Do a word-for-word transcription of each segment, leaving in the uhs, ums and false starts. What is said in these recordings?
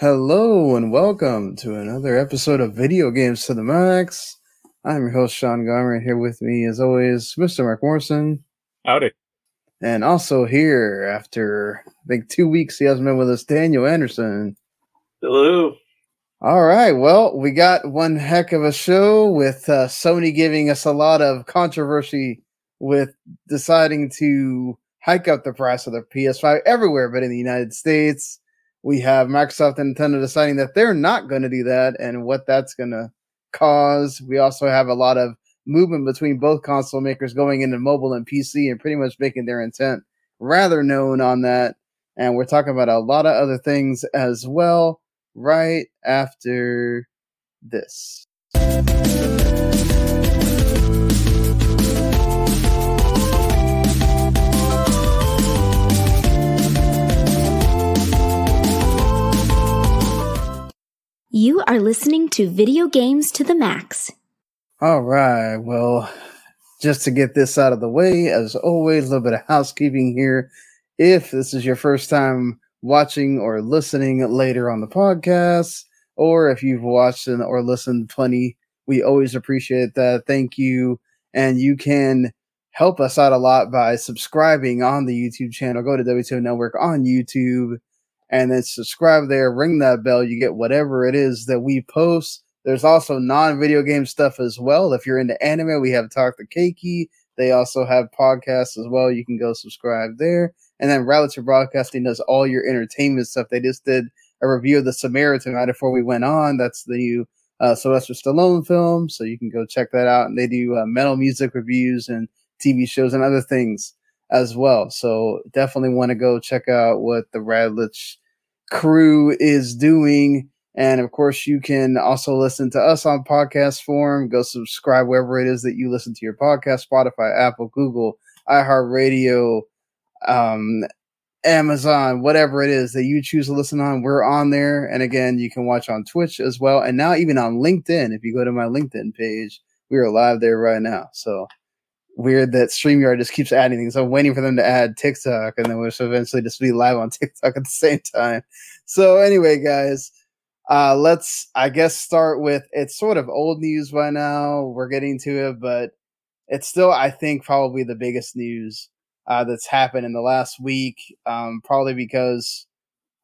Hello and welcome to another episode of Video Games to the Max. I'm your host, Sean Garmer. Here with me, as always, Mister Mark Morrison. Howdy. And also here, after, I think, two weeks, he hasn't been with us, Daniel Anderson. Hello. All right, well, we got one heck of a show with uh, Sony giving us a lot of controversy with deciding to hike up the price of the P S five everywhere but in the United States. We have Microsoft and Nintendo deciding that they're not going to do that and what that's going to cause. We also have a lot of movement between both console makers going into mobile and P C and pretty much making their intent rather known on that. And we're talking about a lot of other things as well right after this. You are listening to Video Games to the Max. All right, well, just to get this out of the way, as always, a little bit of housekeeping here. If this is your first time watching or listening later on the podcast, or if you've watched and or listened plenty, we always appreciate that. Thank you. And you can help us out a lot by subscribing on the YouTube channel. Go to W T O Network on YouTube. And then subscribe there, ring that bell, you get whatever it is that we post. There's also non-video game stuff as well. If you're into anime, we have Talk to Keiki. They also have podcasts as well. You can go subscribe there. And then Relative Broadcasting does all your entertainment stuff. They just did a review of The Samaritan right before we went on. That's the new uh, Sylvester Stallone film, so you can go check that out. And they do uh, metal music reviews and T V shows and other things as well. So definitely want to go check out what the Radlich crew is doing. And of course, you can also listen to us on podcast form. Go subscribe wherever it is that you listen to your podcast, Spotify, Apple, Google, iHeartRadio, um, Amazon, whatever it is that you choose to listen on, we're on there. And again, you can watch on Twitch as well. And now even on LinkedIn, if you go to my LinkedIn page, we are live there right now. So weird that StreamYard just keeps adding things. I'm waiting for them to add TikTok, and then we'll eventually just be live on TikTok at the same time. So anyway, guys, uh, let's, I guess, start with, it's sort of old news by now. We're getting to it, but it's still, I think, probably the biggest news uh, that's happened in the last week, um, probably because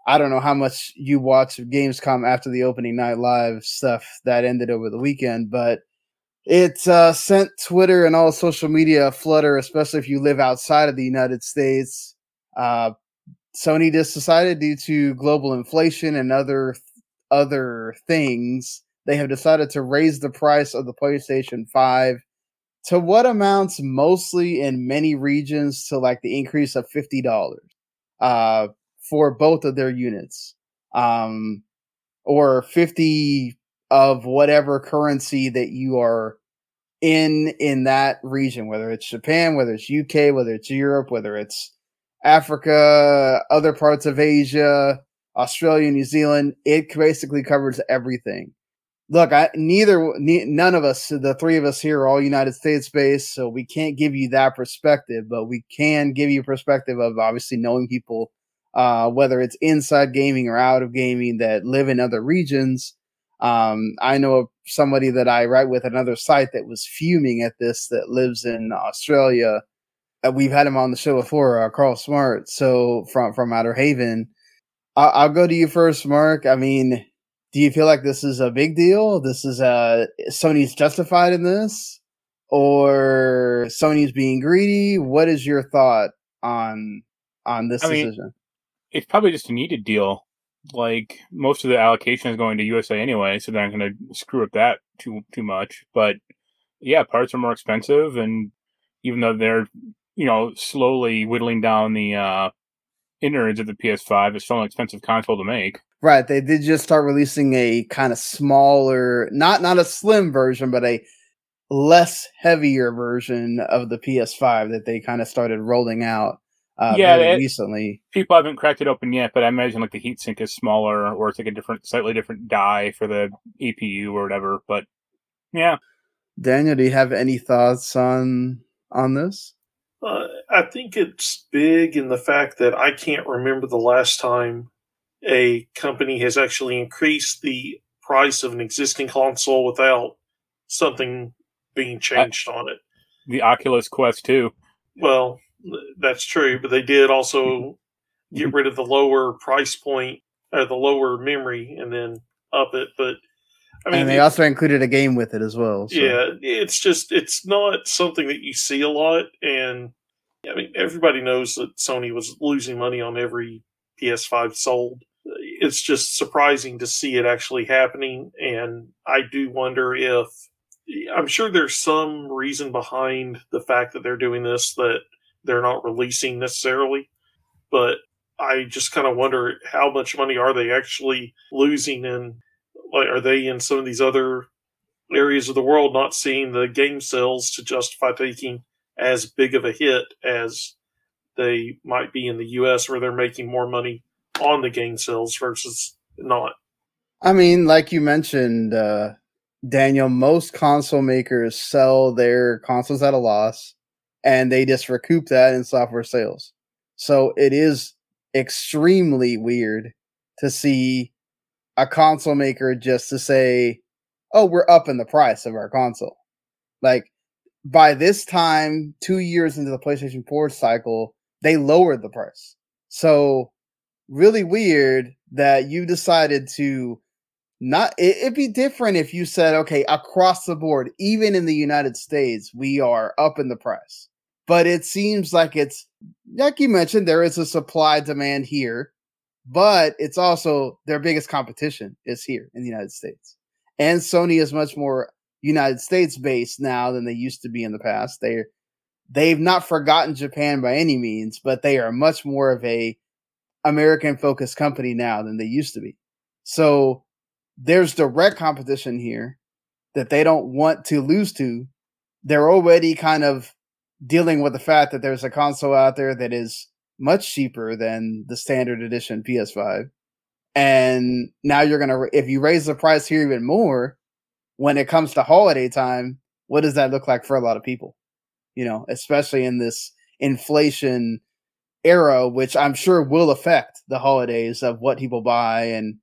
I don't know how much you watch Gamescom after the opening night live stuff that ended over the weekend, but It uh, sent Twitter and all social media a flutter, especially if you live outside of the United States. Uh, Sony just decided, due to global inflation and other other things, they have decided to raise the price of the PlayStation five to what amounts mostly in many regions to like the increase of fifty dollars uh, for both of their units, um, or fifty of whatever currency that you are in in that region, whether it's Japan, whether it's U K, whether it's Europe, whether it's Africa, other parts of Asia, Australia, New Zealand. It basically covers everything. Look, I, neither ne- none of us, the three of us here, are all United States based, so we can't give you that perspective, but we can give you perspective of obviously knowing people, uh, whether it's inside gaming or out of gaming, that live in other regions. Um, I know somebody that I write with another site that was fuming at this, that lives in Australia. We've had him on the show before, uh, Carl Smart. So from, from Outer Haven, I- I'll go to you first, Mark. I mean, do you feel like this is a big deal? This is uh Sony's justified in this, or Sony's being greedy? What is your thought on, on this I decision? Mean, it's probably just a needed deal. Like, most of the allocation is going to U S A anyway, so they're not going to screw up that too too much. But yeah, parts are more expensive, and even though they're, you know, slowly whittling down the uh, innards of the P S five, it's still an expensive console to make. Right, they did just start releasing a kind of smaller, not not a slim version, but a less heavier version of the P S five that they kind of started rolling out. Uh, yeah, it, recently. People haven't cracked it open yet, but I imagine like the heatsink is smaller, or it's like a different, slightly different die for the E P U or whatever. But yeah, Daniel, do you have any thoughts on on this? Uh, I think it's big in the fact that I can't remember the last time a company has actually increased the price of an existing console without something being changed I, on it. The Oculus Quest two. Well, that's true, but they did also get rid of the lower price point or the lower memory and then up it. But I mean, and they it, also included a game with it as well. So. Yeah, it's just, it's not something that you see a lot. And I mean, everybody knows that Sony was losing money on every P S five sold. It's just surprising to see it actually happening. And I do wonder if, I'm sure there's some reason behind the fact that they're doing this that they're not releasing necessarily, but I just kind of wonder how much money are they actually losing, and like, are they in some of these other areas of the world not seeing the game sales to justify taking as big of a hit as they might be in the U S, where they're making more money on the game sales versus not? I mean, like you mentioned, uh, Daniel, most console makers sell their consoles at a loss, and they just recoup that in software sales. So it is extremely weird to see a console maker just to say, oh, we're upping the price of our console. Like, by this time, two years into the PlayStation four cycle, they lowered the price. So really weird that you decided to not, it, it'd be different if you said, okay, across the board, even in the United States, we are upping the price. But it seems like it's, like you mentioned, there is a supply demand here, but it's also their biggest competition is here in the United States. And Sony is much more United States based now than they used to be in the past. They, they've not forgotten Japan by any means, but they are much more of a American focused company now than they used to be. So there's direct competition here that they don't want to lose to. They're already kind of dealing with the fact that there's a console out there that is much cheaper than the standard edition P S five. And now you're going to, if you raise the price here even more, when it comes to holiday time, what does that look like for a lot of people? You know, especially in this inflation era, which I'm sure will affect the holidays of what people buy and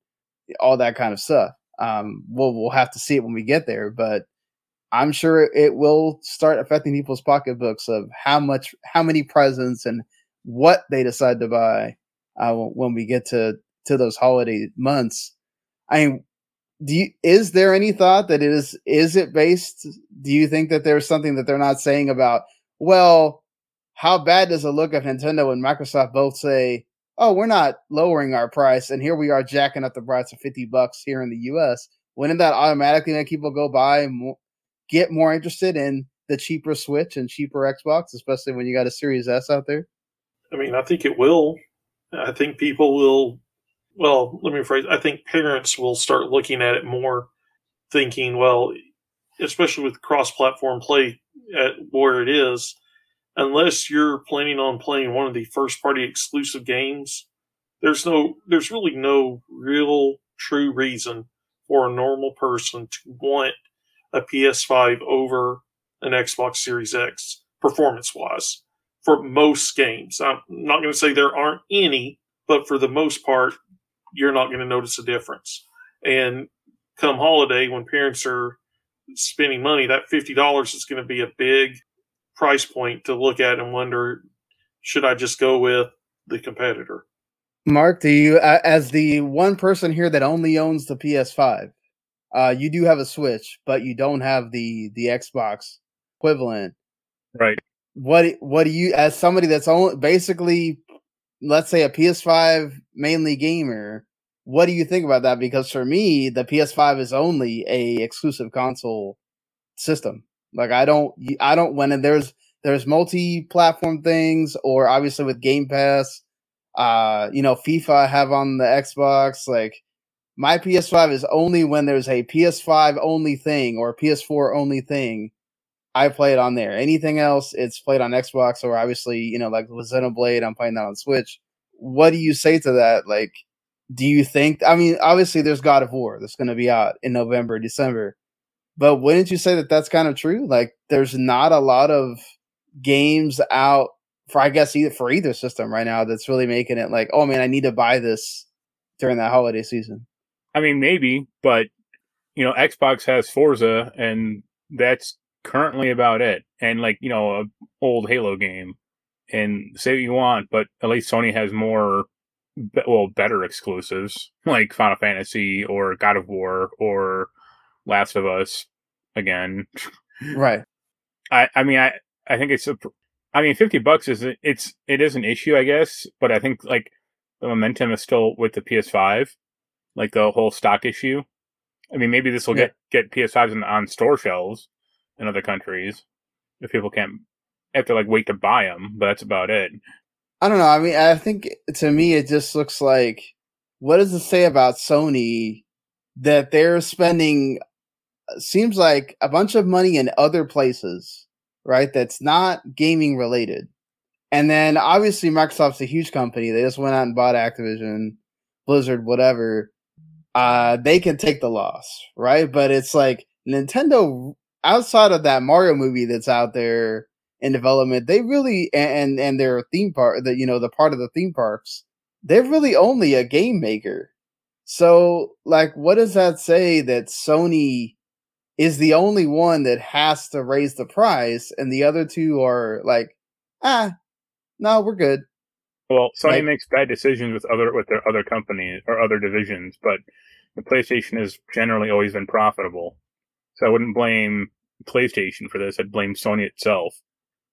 all that kind of stuff. Um, we'll, we'll have to see it when we get there, but I'm sure it will start affecting people's pocketbooks of how much, how many presents and what they decide to buy uh, when we get to, to those holiday months. I mean, do you, is there any thought that it is, is it based? Do you think that there's something that they're not saying about, well, how bad does it look if Nintendo and Microsoft both say, oh, we're not lowering our price, and here we are jacking up the price of fifty bucks here in the U S? Wouldn't that automatically make people go buy and more, get more interested in the cheaper Switch and cheaper Xbox, especially when you got a Series S out there? I mean, I think it will. I think people will, well, let me phrase, I think parents will start looking at it more, thinking, well, especially with cross-platform play at where it is, unless you're planning on playing one of the first-party exclusive games, there's no, there's really no real true reason for a normal person to want a P S five over an Xbox Series X performance-wise. For most games, I'm not going to say there aren't any, but for the most part, you're not going to notice a difference. And come holiday, when parents are spending money, that fifty dollars is going to be a big price point to look at and wonder, should I just go with the competitor? Mark, do you, as the one person here that only owns the P S five, uh, you do have a Switch, but you don't have the the Xbox equivalent, right? What what do you, as somebody that's only basically, let's say, a P S five mainly gamer, what do you think about that? Because for me, the P S five is only a exclusive console system. Like, I don't I don't when there's there's multi platform things, or obviously with Game Pass, uh, you know, FIFA I have on the Xbox. Like, my P S five is only when there's a P S five only thing or a P S four only thing. I play it on there. Anything else, it's played on Xbox, or obviously, you know, like with Xenoblade, I'm playing that on Switch. What do you say to that? Like, do you think, I mean, obviously there's God of War that's going to be out in November, December, but wouldn't you say that that's kind of true? Like, there's not a lot of games out for, I guess, either for either system right now that's really making it like, oh man, I need to buy this during that holiday season. I mean, maybe, but you know, Xbox has Forza, and that's currently about it. And like, you know, an old Halo game, and say what you want, but at least Sony has more, well, better exclusives like Final Fantasy or God of War or Last of Us again. Right. I, I mean, I, I think it's, a, I mean, fifty bucks is, it's, it is an issue, I guess, but I think like the momentum is still with the P S five, like the whole stock issue. I mean, maybe this will yeah. get, get P S fives on, on store shelves in other countries if people can't have to like wait to buy them, but that's about it. I don't know. I mean, I think to me, it just looks like, what does it say about Sony that they're spending, seems like a bunch of money in other places, right? That's not gaming related. And then obviously Microsoft's a huge company. They just went out and bought Activision, Blizzard, whatever. Uh, they can take the loss, right? But it's like Nintendo, outside of that Mario movie that's out there in development, they really, and and their theme park, that, you know, the part of the theme parks, they're really only a game maker. So like, what does that say that Sony is the only one that has to raise the price and the other two are like, ah, no, we're good. Well, Sony like, makes bad decisions with other with their other companies or other divisions, but the PlayStation has generally always been profitable. So I wouldn't blame PlayStation for this. I'd blame Sony itself.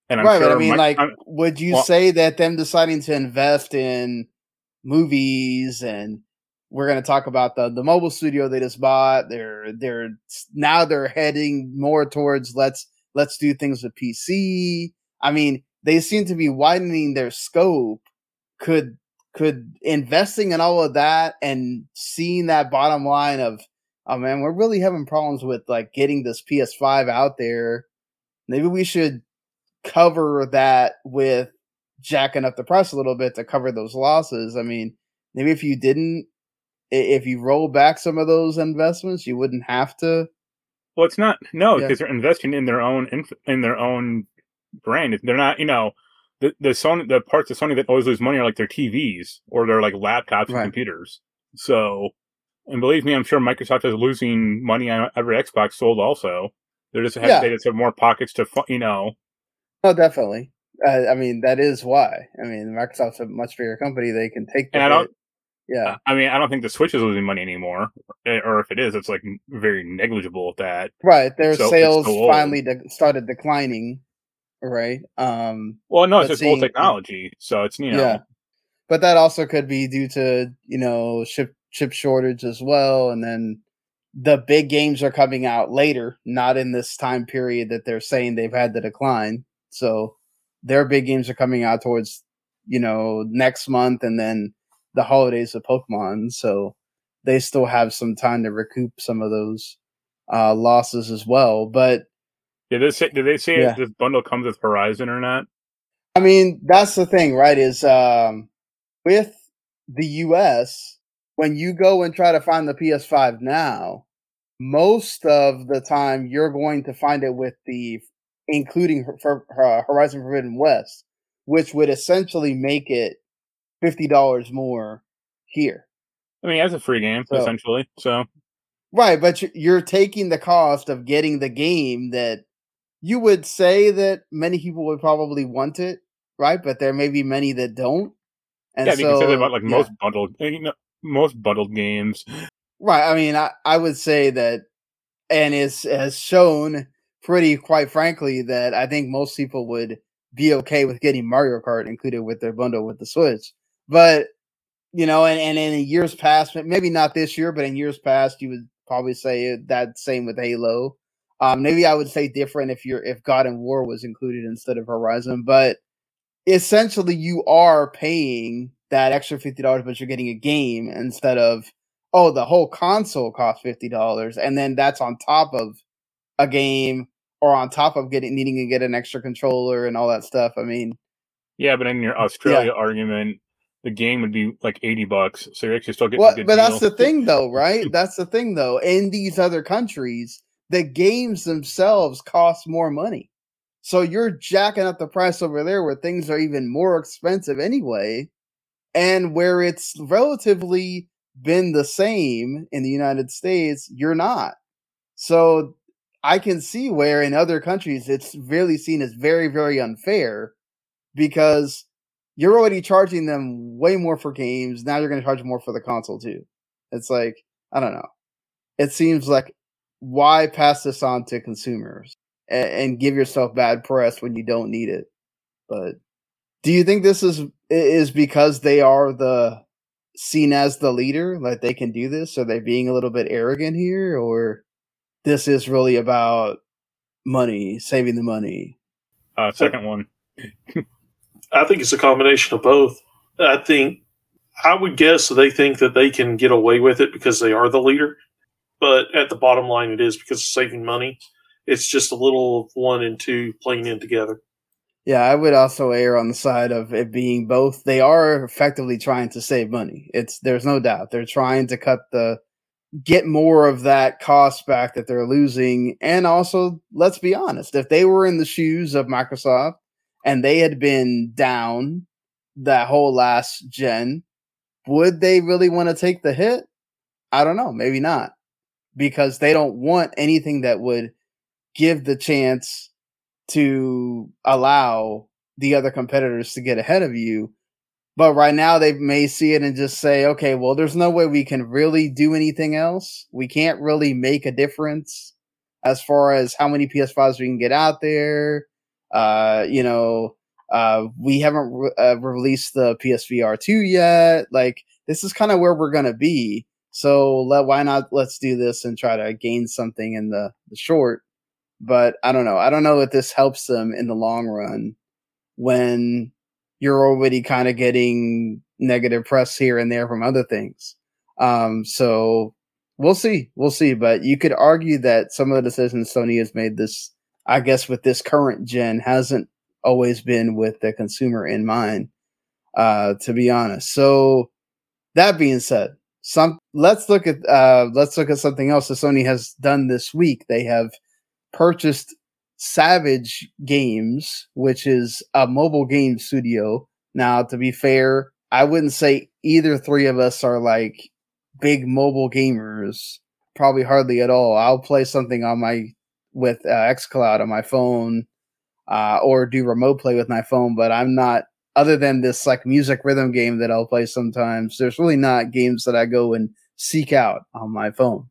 And I'm right, sure but I mean, my, like, I'm, would you well, say that them deciding to invest in movies, and we're going to talk about the the mobile studio they just bought, They're they're now they're heading more towards let's let's do things with P C. I mean, they seem to be widening their scope. Could could investing in all of that and seeing that bottom line of, oh man, we're really having problems with like getting this P S five out there. Maybe we should cover that with jacking up the price a little bit to cover those losses. I mean, maybe if you didn't, if you roll back some of those investments, you wouldn't have to. Well, it's not no because yeah. they're investing in their own inf- in their own brand. They're not, you know, the the Sony, the parts of Sony that always lose money are like their T Vs or their like laptops, right, and computers. So, and believe me, I'm sure Microsoft is losing money on every Xbox sold. Also, they're just have, yeah. they just have more pockets to, you know. Oh, definitely. Uh, I mean, that is why. I mean, Microsoft's a much bigger company. They can take that. And I don't, yeah. I mean, I don't think the Switch is losing money anymore. Or if it is, it's like very negligible at that. Right. Their so sales finally de- started declining. Right. Um, well, no, it's just seeing, old technology. So it's, you know. Yeah. But that also could be due to, you know, chip, chip shortage as well. And then the big games are coming out later, not in this time period that they're saying they've had the decline. So their big games are coming out towards, you know, next month and then the holidays of Pokemon. So they still have some time to recoup some of those uh, losses as well. But did they say, did they say yeah. if this bundle comes with Horizon or not? I mean, that's the thing, right? Is um, with the U S, when you go and try to find the P S five now, most of the time you're going to find it with the including for, uh, Horizon Forbidden West, which would essentially make it fifty dollars more here. I mean, that's a free game, so, essentially. So, right, but you're taking the cost of getting the game that you would say that many people would probably want it, right? But there may be many that don't. And yeah, so, because about like yeah. most bundled, you know, most bundled games. Right, I mean, I, I would say that, and it's has shown pretty, quite frankly, that I think most people would be okay with getting Mario Kart included with their bundle with the Switch. But, you know, and, and in years past, maybe not this year, but in years past, you would probably say that same with Halo. Um, maybe I would say different if you're if God and War was included instead of Horizon. But essentially, you are paying that extra fifty dollars, but you're getting a game instead of, oh, the whole console costs fifty dollars. And then that's on top of a game, or on top of getting needing to get an extra controller and all that stuff. I mean, yeah, but in your Australia yeah. argument, the game would be like eighty bucks, so you're actually still getting. Well, a good but deal. That's the thing, though, right? That's the thing, though. In these other countries, the games themselves cost more money, so you're jacking up the price over there where things are even more expensive anyway, and where it's relatively been the same in the United States, you're not. So I can see where in other countries it's really seen as very, very unfair, because you're already charging them way more for games. Now you're going to charge more for the console too. It's like, I don't know. It seems like, why pass this on to consumers and, and give yourself bad press when you don't need it? But do you think this is is because they are the seen as the leader, like they can do this? Are they being a little bit arrogant here, or this is really about money, saving the money? Uh, second one. I think it's a combination of both. I think, I would guess they think that they can get away with it because they are the leader. But at the bottom line, it is because of saving money. It's just a little one and two playing in together. Yeah, I would also err on the side of it being both. They are effectively trying to save money. It's there's no doubt. They're trying to cut the, get more of that cost back that they're losing. And also, let's be honest, if they were in the shoes of Microsoft, and they had been down that whole last gen, would they really want to take the hit? I don't know. Maybe not. Because they don't want anything that would give the chance to allow the other competitors to get ahead of you. But right now they may see it and just say, okay, well, there's no way we can really do anything else. We can't really make a difference as far as how many P S fives we can get out there. Uh, you know, uh, we haven't re- uh, released the P S V R two yet. Like, this is kind of where we're going to be. So let, why not? Let's do this and try to gain something in the, the short. But I don't know. I don't know if this helps them in the long run when you're already kind of getting negative press here and there from other things. Um, so we'll see. We'll see. But you could argue that some of the decisions Sony has made this, I guess, with this current gen hasn't always been with the consumer in mind, uh, to be honest. So that being said, some let's look at uh, let's look at something else that Sony has done this week. They have purchased Savage Games, which is a mobile game studio. Now, to be fair, I wouldn't say either three of us are like big mobile gamers. Probably hardly at all. I'll play something on my with uh, xCloud on my phone, uh, or do remote play with my phone, but I'm not, other than this like music rhythm game that I'll play sometimes, there's really not games that I go and seek out on my phone.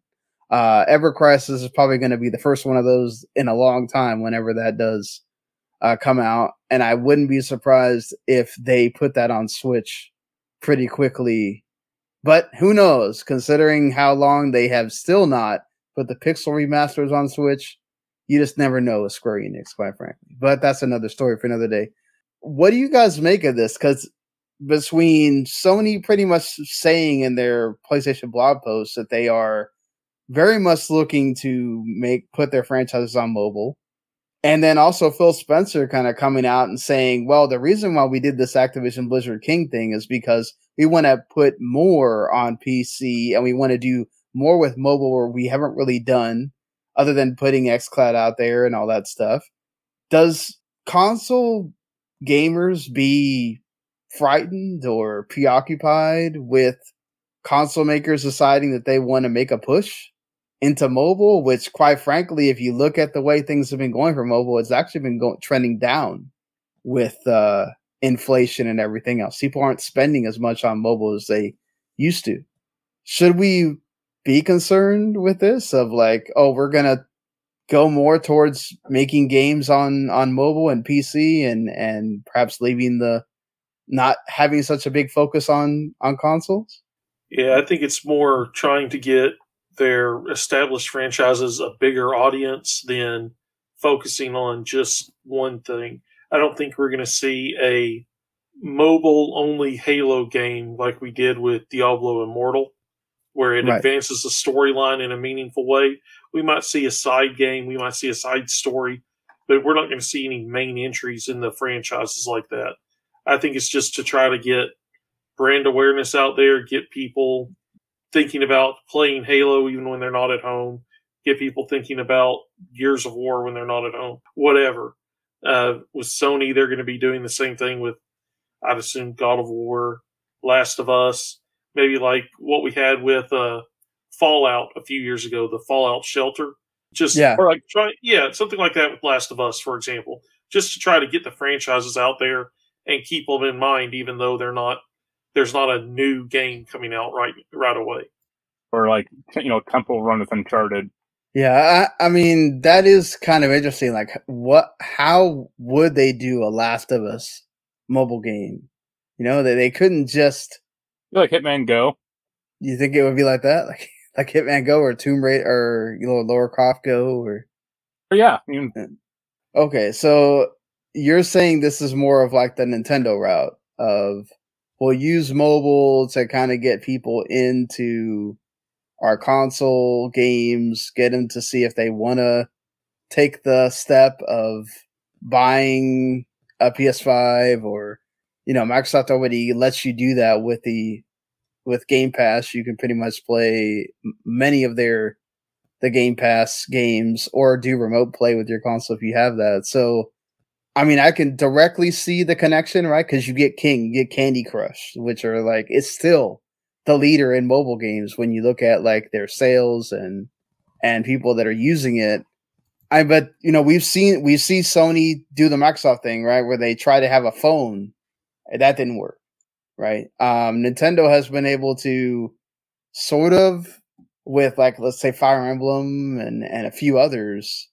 Uh, Ever Crisis is probably going to be the first one of those in a long time whenever that does uh, come out, and I wouldn't be surprised if they put that on Switch pretty quickly, but who knows, considering how long they have still not put the Pixel remasters on Switch. You just never know with Square Enix, quite frankly. But that's another story for another day. What do you guys make of this? Because between Sony pretty much saying in their PlayStation blog post that they are very much looking to make put their franchises on mobile, and then also Phil Spencer kind of coming out and saying, well, the reason why we did this Activision Blizzard King thing is because we want to put more on P C, and we want to do more with mobile where we haven't really done, other than putting xCloud out there and all that stuff. Does console gamers be frightened or preoccupied with console makers deciding that they want to make a push into mobile, which quite frankly, if you look at the way things have been going for mobile, it's actually been going trending down with uh, inflation and everything else. People aren't spending as much on mobile as they used to. Should we be concerned with this of like, oh, we're gonna go more towards making games on on mobile and P C, and and perhaps leaving the not having such a big focus on on consoles? Yeah, I think it's more trying to get their established franchises a bigger audience than focusing on just one thing. I don't think we're gonna see a mobile only Halo game like we did with Diablo Immortal, where it right. advances the storyline in a meaningful way. We might see a side game, we might see a side story, but we're not going to see any main entries in the franchises like that. I think it's just to try to get brand awareness out there, get people thinking about playing Halo even when they're not at home, get people thinking about Gears of War when they're not at home, whatever. Uh, with Sony, they're going to be doing the same thing with, I'd assume, God of War, Last of Us. maybe like what we had with uh, Fallout a few years ago, the Fallout Shelter. Just yeah. or like try, yeah, something like that with Last of Us, for example, just to try to get the franchises out there and keep them in mind, even though they're not there's not a new game coming out right right away. Or like you know, Temple Run with Uncharted. Yeah, I, I mean that is kind of interesting. Like, what? How would they do a Last of Us mobile game? You know, they they couldn't just like Hitman Go. You think it would be like that? Like. Like Hitman Go or Tomb Raider or you know Lara Croft Go or yeah. Okay, so you're saying this is more of like the Nintendo route of we'll use mobile to kind of get people into our console games, get them to see if they want to take the step of buying a P S five or you know Microsoft already lets you do that with the. With Game Pass, you can pretty much play many of their the Game Pass games or do remote play with your console if you have that. So, I mean, I can directly see the connection, right? Because you get King, you get Candy Crush, which are like, it's still the leader in mobile games when you look at like their sales and and people that are using it. I but, you know, we've seen, we see Sony do the Microsoft thing, right? Where they try to have a phone. That didn't work. Right. Um, Nintendo has been able to sort of with like, let's say Fire Emblem and, and a few others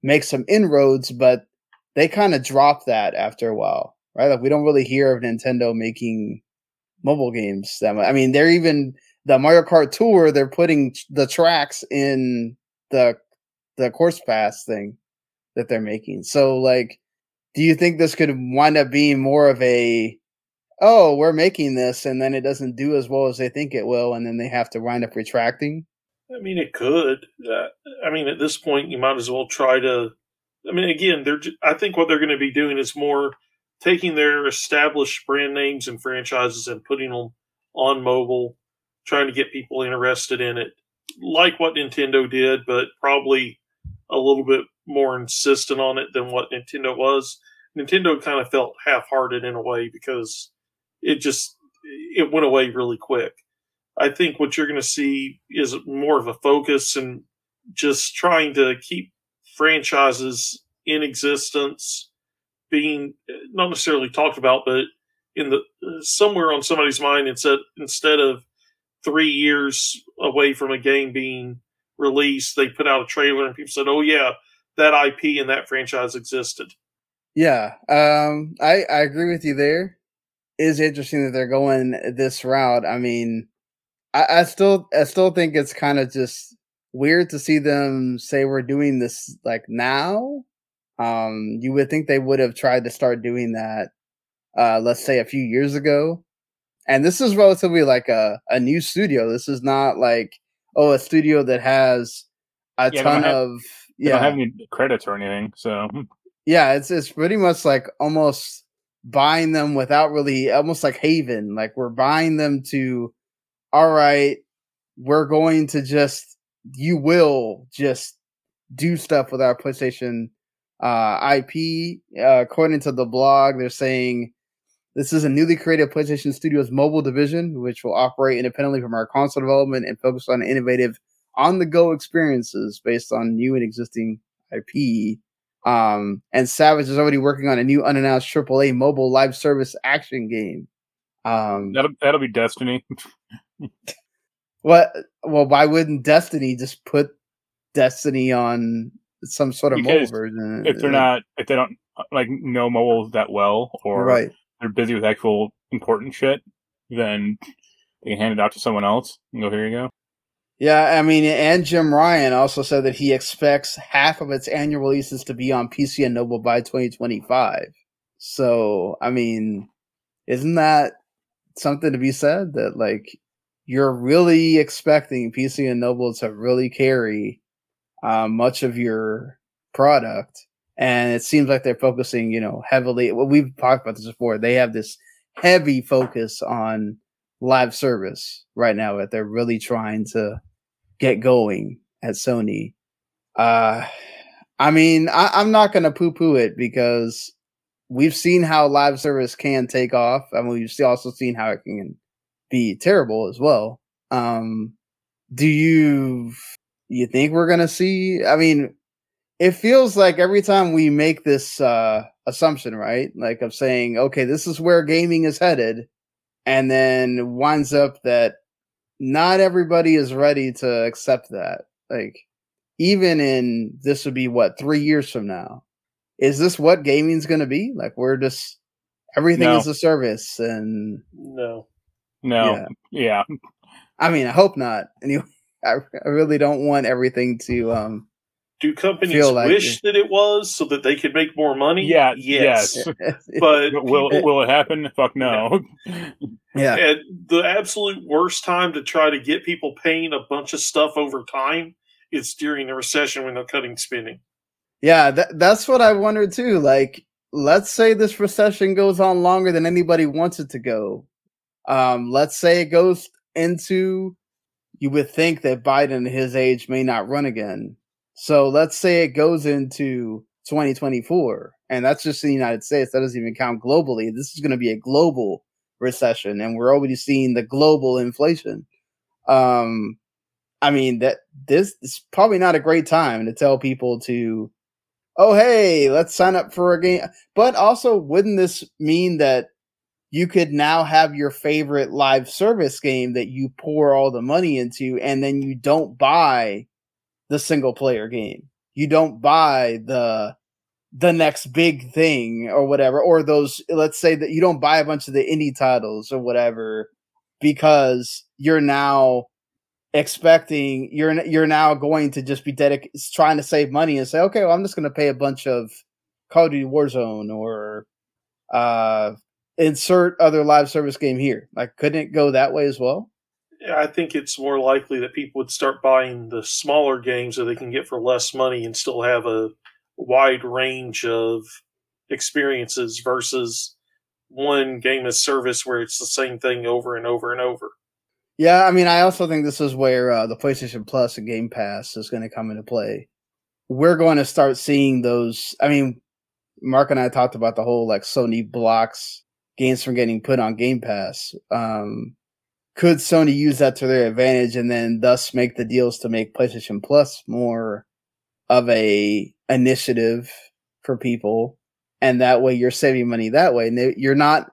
make some inroads, but they kind of dropped that after a while, right? Like we don't really hear of Nintendo making mobile games that much. I mean, they're even the Mario Kart Tour, they're putting the tracks in the, the course pass thing that they're making. So like, do you think this could wind up being more of a, oh, we're making this, and then it doesn't do as well as they think it will, and then they have to wind up retracting? I mean, it could. Uh, I mean, at this point, you might as well try to... I mean, again, they're. I think what they're going to be doing is more taking their established brand names and franchises and putting them on mobile, trying to get people interested in it, like what Nintendo did, but probably a little bit more insistent on it than what Nintendo was. Nintendo kind of felt half-hearted in a way because... It just, it went away really quick. I think what you're going to see is more of a focus and just trying to keep franchises in existence, being not necessarily talked about, but in the somewhere on somebody's mind instead, instead of three years away from a game being released, they put out a trailer and people said, oh yeah, that I P and that franchise existed. Yeah, um, I, I agree with you there. Is interesting that they're going this route. I mean, I, I still, I still think it's kind of just weird to see them say we're doing this like now. Um, you would think they would have tried to start doing that, uh, let's say a few years ago. And this is relatively like a, a new studio. This is not like oh a studio that has a yeah, ton they don't have, of they yeah don't have any credits or anything. So yeah, it's it's pretty much like almost. Buying them without really almost like Haven, like we're buying them to, all right, we're going to just, you will just do stuff with our PlayStation uh, I P. Uh, according to the blog, they're saying this is a newly created PlayStation Studios mobile division, which will operate independently from our console development and focus on innovative on the go experiences based on new and existing I P. Um, and Savage is already working on a new unannounced triple A mobile live service action game. Um, that'll, that'll be Destiny. What? Well, why wouldn't Destiny just put Destiny on some sort of because mobile version? If they're not, if they don't like know mobile that well, or right. They're busy with actual important shit, then they can hand it out to someone else and go, here you go. Yeah, I mean, and Jim Ryan also said that he expects half of its annual releases to be on P C and mobile by twenty twenty-five. So, I mean, isn't that something to be said? That, like, you're really expecting P C and mobile to really carry uh, much of your product. And it seems like they're focusing, you know, heavily. Well, we've talked about this before. They have this heavy focus on live service right now that they're really trying to get going at Sony. Uh, I mean, I, I'm not going to poo-poo it because we've seen how live service can take off. I mean, we've also seen how it can be terrible as well. Um, do you you think we're gonna see? I mean, it feels like every time we make this uh, assumption, right? Like of saying, okay, this is where gaming is headed, and then winds up that not everybody is ready to accept that. Like, even in this would be what, three years from now, is this what gaming's going to be? Like, we're just everything no. is a service, and no, no, yeah. yeah. I mean, I hope not. Anyway, I, I really don't want everything to. Um, Do companies like wish it. that it was so that they could make more money? Yeah, yes. yes. But will will it happen? Fuck no. Yeah. And the absolute worst time to try to get people paying a bunch of stuff over time is during the recession when they're cutting spending. Yeah, that, that's what I wondered too. Like, let's say this recession goes on longer than anybody wants it to go. Um, let's say it goes into, you would think that Biden his age may not run again. So let's say it goes into twenty twenty-four, and that's just in the United States. That doesn't even count globally. This is going to be a global recession, and we're already seeing the global inflation. Um, I mean, that this is probably not a great time to tell people to, oh, hey, let's sign up for a game. But also, wouldn't this mean that you could now have your favorite live service game that you pour all the money into, and then you don't buy the single player game? You don't buy the the next big thing or whatever, or those, let's say that you don't buy a bunch of the indie titles or whatever, because you're now expecting you're you're now going to just be dedic- trying to save money and say, okay, well, I'm just going to pay a bunch of Call of Duty Warzone or uh, insert other live service game here. Like, couldn't it go that way as well? I think it's more likely that people would start buying the smaller games that they can get for less money and still have a wide range of experiences versus one game as service where it's the same thing over and over and over. Yeah, I mean, I also think this is where uh, the PlayStation Plus and Game Pass is going to come into play. We're going to start seeing those. I mean, Mark and I talked about the whole, like, Sony blocks games from getting put on Game Pass. Um, Could Sony use that to their advantage and then thus make the deals to make PlayStation Plus more of a initiative for people? And that way you're saving money that way. And you're not,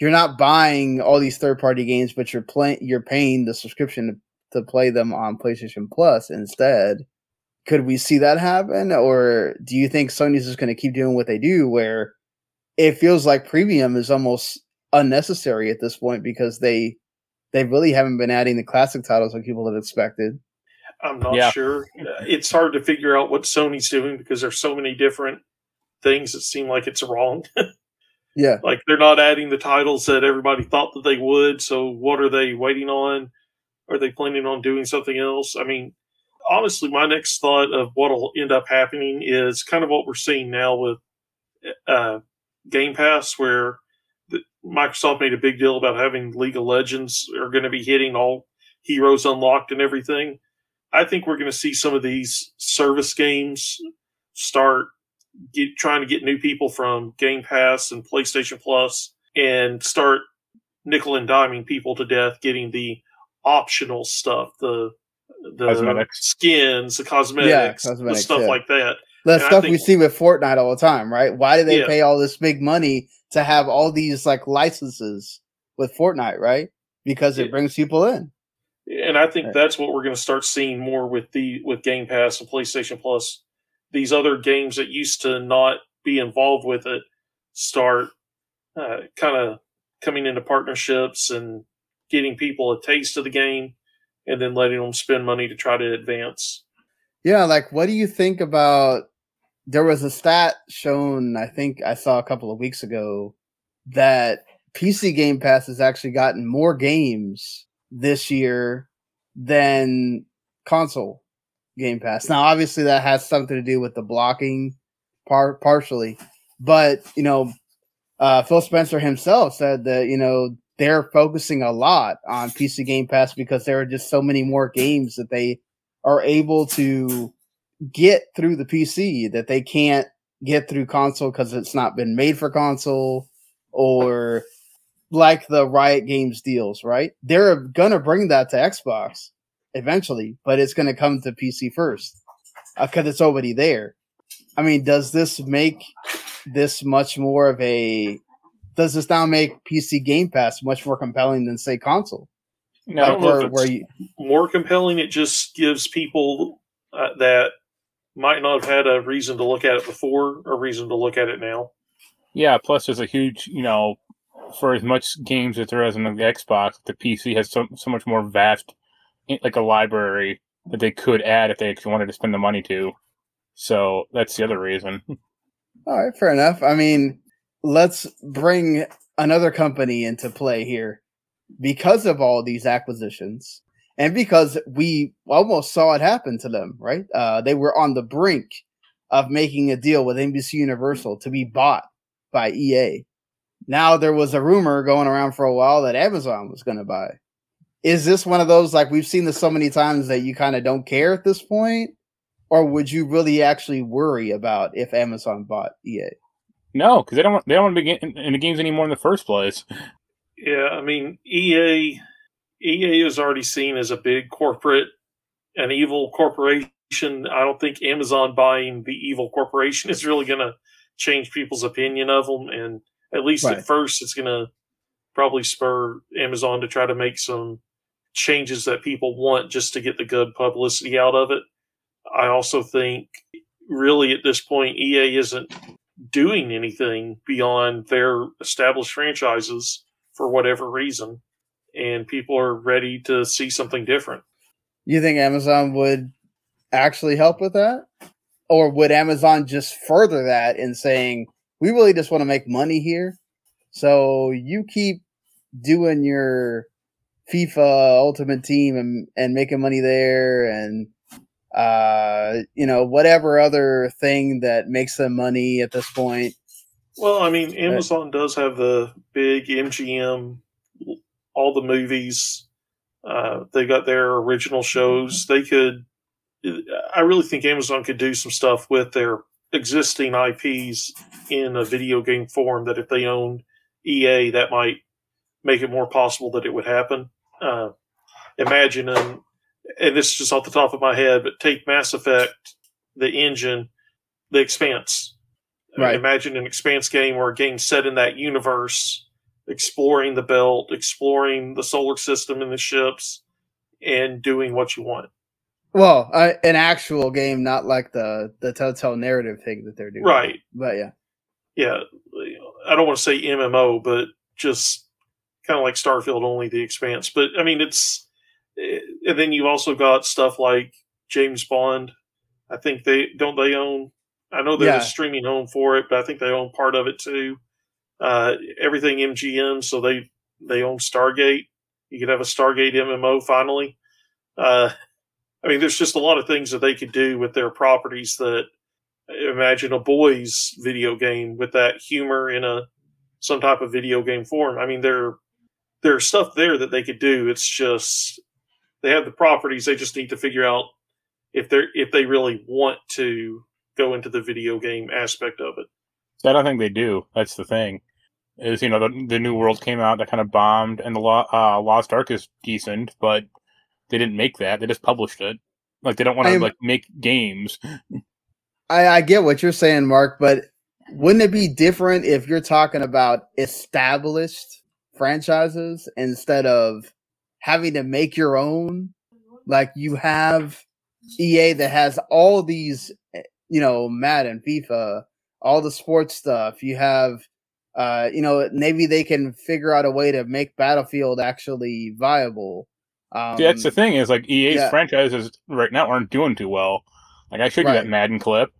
you're not buying all these third party games, but you're playing, you're paying the subscription to, to play them on PlayStation Plus instead. Could we see that happen? Or do you think Sony's just going to keep doing what they do where it feels like premium is almost unnecessary at this point because they, They really haven't been adding the classic titles like people have expected. I'm not yeah. sure. It's hard to figure out what Sony's doing because there's so many different things that seem like it's wrong. Yeah. Like, they're not adding the titles that everybody thought that they would. So what are they waiting on? Are they planning on doing something else? I mean, honestly, my next thought of what will end up happening is kind of what we're seeing now with uh, Game Pass, where Microsoft made a big deal about having League of Legends are going to be hitting all heroes unlocked and everything. I think we're going to see some of these service games start get, trying to get new people from Game Pass and PlayStation Plus and start nickel and diming people to death, getting the optional stuff, the the cosmetics. skins, the cosmetics, yeah, cosmetics the stuff yeah. like that. That stuff think, we see with Fortnite all the time, right? Why do they yeah. pay all this big money to have all these like licenses with Fortnite, right? Because it yeah. brings people in. And I think right. that's what we're going to start seeing more with the with Game Pass and PlayStation Plus. These other games that used to not be involved with it start uh, kind of coming into partnerships and getting people a taste of the game and then letting them spend money to try to advance. Yeah, like, what do you think about, there was a stat shown, I think I saw a couple of weeks ago, that P C Game Pass has actually gotten more games this year than console Game Pass. Now, obviously, that has something to do with the blocking part, partially. But, you know, uh, Phil Spencer himself said that, you know, they're focusing a lot on P C Game Pass because there are just so many more games that they are able to get through the P C that they can't get through console because it's not been made for console, or like the Riot Games deals, right? They're gonna bring that to Xbox eventually, but it's gonna come to P C first because uh, it's already there. I mean, does this make this much more of a? Does this now make P C Game Pass much more compelling than, say, console? No, like, I don't know where, if it's where you... more compelling. It just gives people uh, that might not have had a reason to look at it before a reason to look at it now. Yeah. Plus, there's a huge, you know. For as much games as there is on the Xbox, the P C has so so much more vast, like a library that they could add if they actually wanted to spend the money to. So that's the other reason. All right, fair enough. I mean, let's bring another company into play here because of all these acquisitions and because we almost saw it happen to them, right? Uh, they were on the brink of making a deal with N B C Universal to be bought by E A. Now there was a rumor going around for a while that Amazon was going to buy. Is this one of those, like, we've seen this so many times that you kind of don't care at this point? Or would you really actually worry about if Amazon bought E A? No, because they don't want, they don't want to be in, in the games anymore in the first place. Yeah, I mean, E A, E A is already seen as a big corporate, an evil corporation. I don't think Amazon buying the evil corporation is really going to change people's opinion of them, and at least right. at first, it's going to probably spur Amazon to try to make some changes that people want just to get the good publicity out of it. I also think, really, at this point, E A isn't doing anything beyond their established franchises for whatever reason, and people are ready to see something different. You think Amazon would actually help with that? Or would Amazon just further that in saying, we really just want to make money here. So you keep doing your FIFA Ultimate Team and, and making money there and, uh, you know, whatever other thing that makes them money at this point. Well, I mean, Amazon does have the big M G M, all the movies. Uh, they got their original shows. They could, I really think Amazon could do some stuff with their existing I Ps in a video game form that if they owned E A, that might make it more possible that it would happen. Uh, imagine, um, and this is just off the top of my head, but take Mass Effect, the engine, The Expanse. Right. I mean, imagine an Expanse game or a game set in that universe, exploring the belt, exploring the solar system and the ships, and doing what you want. Well, uh, an actual game, not like the, the telltale narrative thing that they're doing. Right. But yeah. Yeah. I don't want to say M M O, but just kind of like Starfield, only The Expanse. But I mean, it's, and then you've also got stuff like James Bond. I think they, don't they own, I know they're yeah. the streaming home for it, but I think they own part of it too. Uh, everything M G M. So they, they own Stargate. You could have a Stargate M M O finally. Uh, I mean, there's just a lot of things that they could do with their properties that imagine a boys video game with that humor in a some type of video game form. I mean, there there's stuff there that they could do. It's just they have the properties. They just need to figure out if they if they really want to go into the video game aspect of it. I don't think they do. That's the thing. Is you know the, the New World came out that kind of bombed, and the uh, Lost Ark is decent, but they didn't make that. They just published it. Like, they don't want to like make games. I, I get what you're saying, Mark, but wouldn't it be different if you're talking about established franchises instead of having to make your own? Like, you have E A that has all these, you know, Madden, FIFA, all the sports stuff. You have, uh, you know, maybe they can figure out a way to make Battlefield actually viable. Um, See, that's the thing is like E A's yeah. franchises right now aren't doing too well. Like I showed right. you that Madden clip.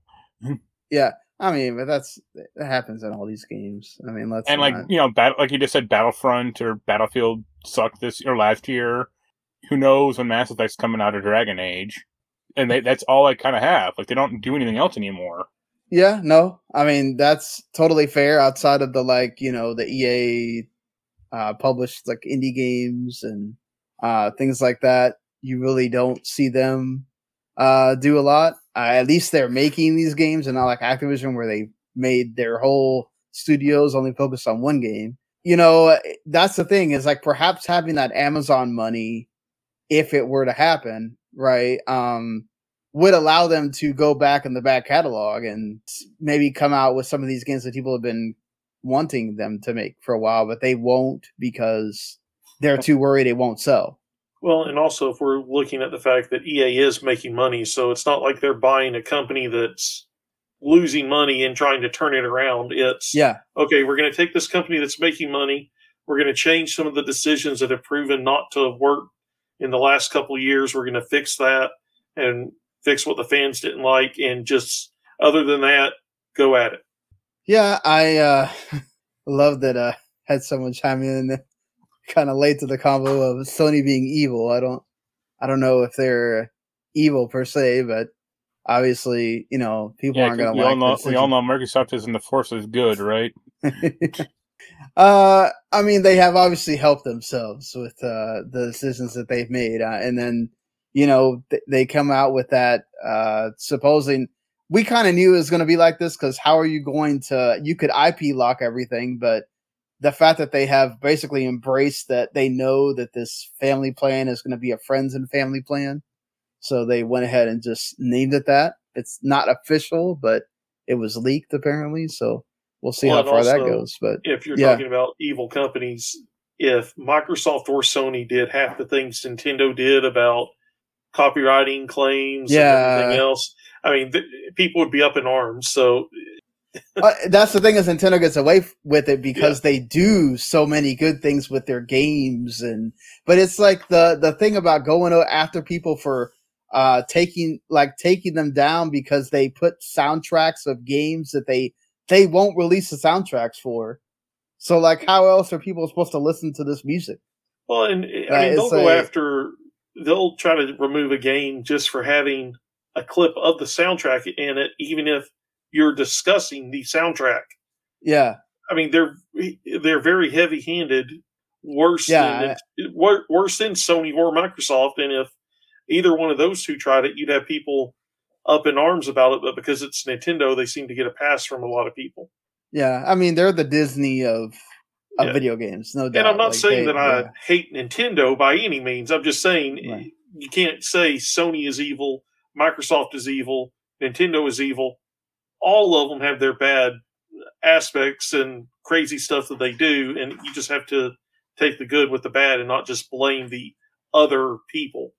Yeah, I mean, but that's that happens in all these games. I mean, let's and not... like you know, battle, like you just said, Battlefront or Battlefield sucked this or last year. Who knows when Mass Effect's coming out of Dragon Age? And they, that's all I kind of have. Like they don't do anything else anymore. Yeah, no, I mean that's totally fair. Outside of the like you know the E A uh, published like indie games and. Uh, things like that, you really don't see them uh, do a lot. Uh, at least they're making these games and not like Activision where they made their whole studios only focused on one game. you know, that's the thing is like perhaps having that Amazon money, if it were to happen, right, um, would allow them to go back in the back catalog and maybe come out with some of these games that people have been wanting them to make for a while, but they won't because they're too worried it won't sell. Well, and also if we're looking at the fact that E A is making money, so it's not like they're buying a company that's losing money and trying to turn it around. It's, yeah, okay, we're going to take this company that's making money, we're going to change some of the decisions that have proven not to have worked in the last couple of years, we're going to fix that and fix what the fans didn't like, and just other than that, go at it. Yeah, I uh, love that I uh, had someone chime in kind of late to the combo of Sony being evil. I don't I don't know if they're evil per se, but obviously, you know, people yeah, aren't going to like know, this. We all know Microsoft isn't the force is good, right? uh, I mean, they have obviously helped themselves with uh, the decisions that they've made. Uh, and then, you know, th- they come out with that uh, supposing... We kind of knew it was going to be like this because how are you going to... You could I P lock everything, but the fact that they have basically embraced that they know that this family plan is going to be a friends and family plan. So they went ahead and just named it that. It's not official, but it was leaked apparently. So we'll see well, how far also, that goes. But if you're yeah. talking about evil companies, if Microsoft or Sony did half the things Nintendo did about copywriting claims yeah. and everything else, I mean, th- people would be up in arms. So uh, that's the thing is Nintendo gets away f- with it because yeah. they do so many good things with their games. And but it's like the, the thing about going after people for uh, taking like taking them down because they put soundtracks of games that they they won't release the soundtracks for. So like, how else are people supposed to listen to this music? Well, and I uh, mean, they'll go a, after. They'll try to remove a game just for having a clip of the soundtrack in it, even if you're discussing the soundtrack. Yeah, I mean they're they're very heavy-handed, worse yeah, than I, worse than Sony or Microsoft. And if either one of those two tried it, you'd have people up in arms about it. But because it's Nintendo, they seem to get a pass from a lot of people. Yeah, I mean they're the Disney of. Of yeah. video games, no doubt. And I'm not like saying they, that I yeah. hate Nintendo by any means. I'm just saying right. you can't say Sony is evil, Microsoft is evil, Nintendo is evil. All of them have their bad aspects and crazy stuff that they do, and you just have to take the good with the bad and not just blame the other people.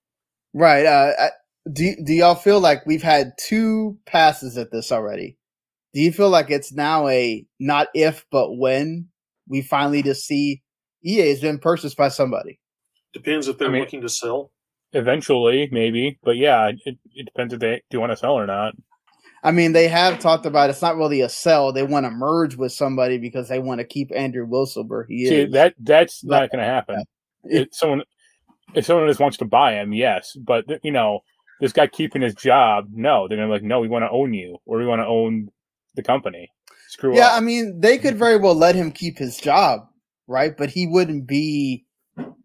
Right. Uh, do, do y'all feel like we've had two passes at this already? Do you feel like it's now a not if but when? We finally just see E A has been purchased by somebody. Depends if they're I mean, looking to sell. Eventually, maybe. But yeah, it, it depends if they do want to sell or not. I mean, they have talked about it's not really a sell. They want to merge with somebody because they want to keep Andrew Wilson where he see, is. That, that's not, not going to happen. It, if, someone, if someone just wants to buy him, yes. But, you know, this guy keeping his job, no. They're going to be like, no, we want to own you. Or we want to own the company. Screw yeah, up. I mean, they could very well let him keep his job, right? But he wouldn't be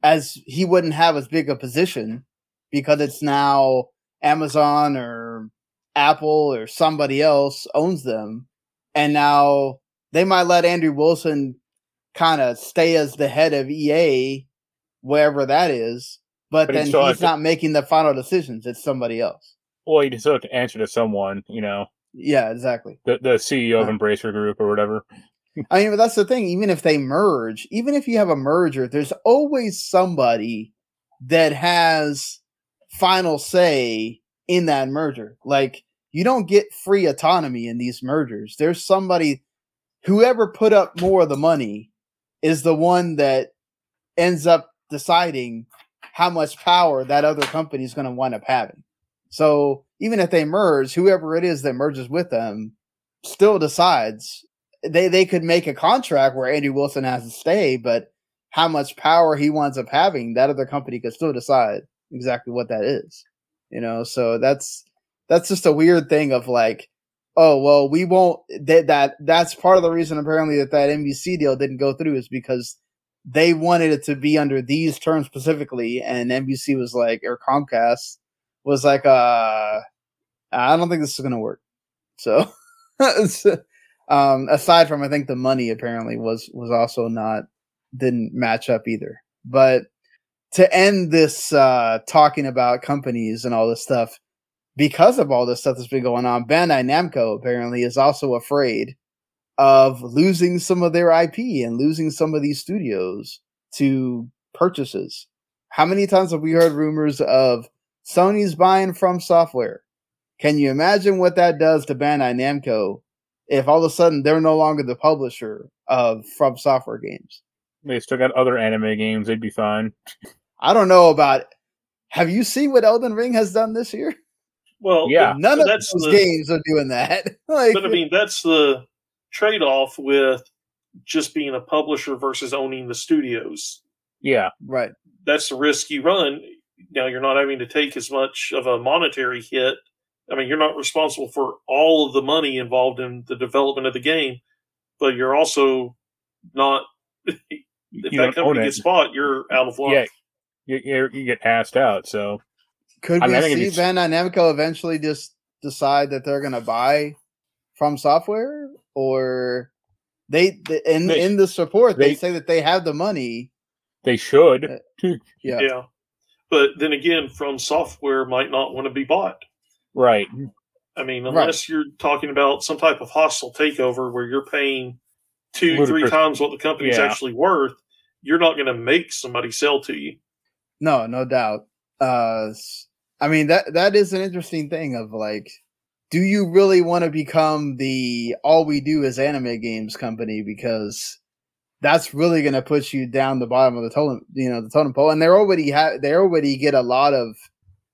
as he wouldn't have as big a position because it's now Amazon or Apple or somebody else owns them. And now they might let Andrew Wilson kind of stay as the head of E A, wherever that is. But, but then he's, he's not to... making the final decisions. It's somebody else. Well, you still have to answer to someone, you know. Yeah, exactly. The the C E O of Embracer Group or whatever. I mean, but that's the thing. Even if they merge, even if you have a merger, there's always somebody that has final say in that merger. Like, you don't get free autonomy in these mergers. There's somebody, whoever put up more of the money is the one that ends up deciding how much power that other company is going to wind up having. So even if they merge, whoever it is that merges with them still decides. They they could make a contract where Andy Wilson has to stay, but how much power he winds up having, that other company could still decide exactly what that is. You know, so that's that's just a weird thing of like, oh, well, we won't that, that that's part of the reason apparently that that N B C deal didn't go through is because they wanted it to be under these terms specifically. And N B C was like, or Comcast was like, uh, I don't think this is going to work. So, um, aside from, I think the money apparently was, was also not didn't match up either. But to end this uh, talking about companies and all this stuff, because of all this stuff that's been going on, Bandai Namco apparently is also afraid of losing some of their I P and losing some of these studios to purchases. How many times have we heard rumors of Sony's buying From Software? Can you imagine what that does to Bandai Namco if all of a sudden they're no longer the publisher of From Software games? They still got other anime games. They'd be fine. I don't know about it. Have you seen what Elden Ring has done this year? Well, yeah, none of those the, games are doing that. Like, but I mean, that's the trade-off with just being a publisher versus owning the studios. Yeah, right. That's the risk you run. Now you're not having to take as much of a monetary hit. I mean, you're not responsible for all of the money involved in the development of the game, but you're also not. If you that company gets bought, you're out of luck. Yeah, you, you, you get passed out. So could we I mean, see Bandai Namco eventually just decide that they're going to buy From Software, or they in they, in the support they, they say that they have the money? They should. Uh, yeah. yeah, but then again, From Software might not want to be bought. Right. I mean, unless right. you're talking about some type of hostile takeover where you're paying two, Ludicrous. three times what the company's yeah. actually worth, you're not going to make somebody sell to you. No, no doubt. Uh, I mean, that that is an interesting thing of like, do you really want to become the all we do is anime games company? Because that's really going to put you down the bottom of the totem, you know, the totem pole. And they already have, they already get a lot of,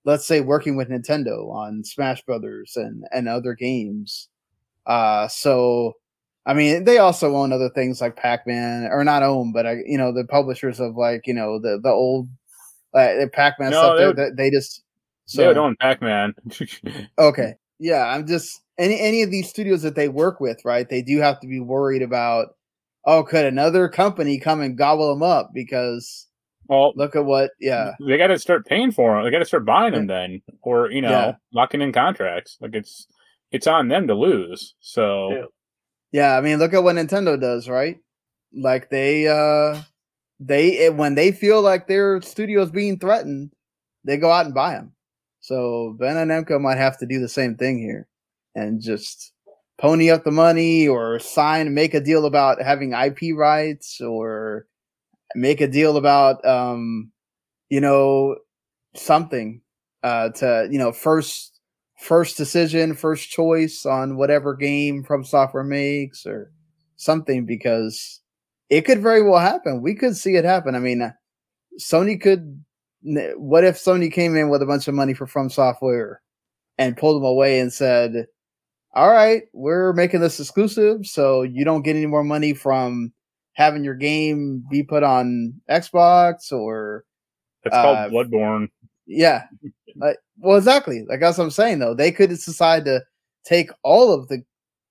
let's say, working with Nintendo on Smash Brothers and, and other games. Uh, so, I mean, they also own other things like Pac Man, or not own, but, I, you know, the publishers of, like, you know, the, the old uh, Pac Man no, stuff, they, would, that they just... So. They would own Pac Man. Okay. Yeah, I'm just... Any, any of these studios that they work with, right, they do have to be worried about, oh, could another company come and gobble them up? Because... Well, look at what, yeah. They got to start paying for them. They got to start buying them then, or, you know, yeah. locking in contracts. Like, it's it's on them to lose. So, yeah. yeah, I mean, look at what Nintendo does, right? Like, they, uh, they, when they feel like their studio's being threatened, they go out and buy them. So, Bandai Namco might have to do the same thing here and just pony up the money, or sign, make a deal about having I P rights, or make a deal about, um, you know, something uh, to, you know, first first decision, first choice on whatever game From Software makes or something, because it could very well happen. We could see it happen. I mean, Sony could. What if Sony came in with a bunch of money for From Software and pulled them away and said, all right, we're making this exclusive, so you don't get any more money from having your game be put on Xbox, or it's called uh, Bloodborne. Yeah. Like, well, exactly. Like, that's what I'm saying though. They could decide to take all of the,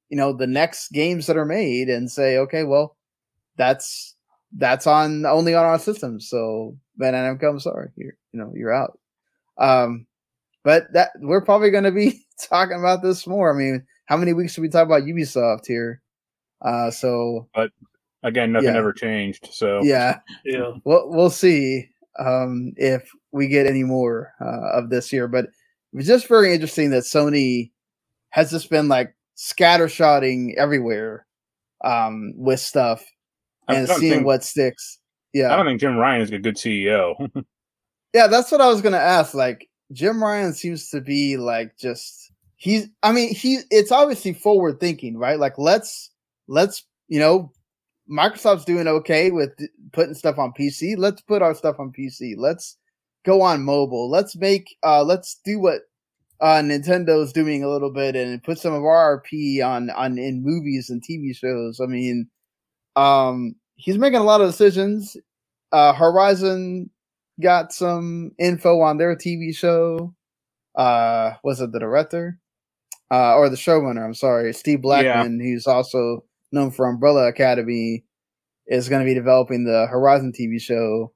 you know, the next games that are made and say, okay, well, that's, that's on only on our system. So man, I'm, I'm sorry. You're, you know, you're out. Um, but that we're probably going to be talking about this more. I mean, how many weeks should we talk about Ubisoft here? Uh, so, but, Again, nothing yeah. ever changed, so... Yeah. yeah. We'll, we'll see um, if we get any more uh, of this year, but it was just very interesting that Sony has just been, like, scattershotting everywhere um, with stuff and seeing think, what sticks. Yeah, I don't think Jim Ryan is a good C E O. Yeah, that's what I was going to ask. Like, Jim Ryan seems to be, like, just... He's... I mean, he. It's obviously forward-thinking, right? Like, let's... Let's, you know... Microsoft's doing okay with putting stuff on P C. Let's put our stuff on P C. Let's go on mobile. Let's make, uh, let's do what uh, Nintendo's doing a little bit and put some of our I P on, on in movies and T V shows. I mean, um, he's making a lot of decisions. Uh, Horizon got some info on their T V show. Uh, was it the director uh, or the showrunner? I'm sorry, Steve Blackman, yeah. who's also known for Umbrella Academy, is going to be developing the Horizon T V show.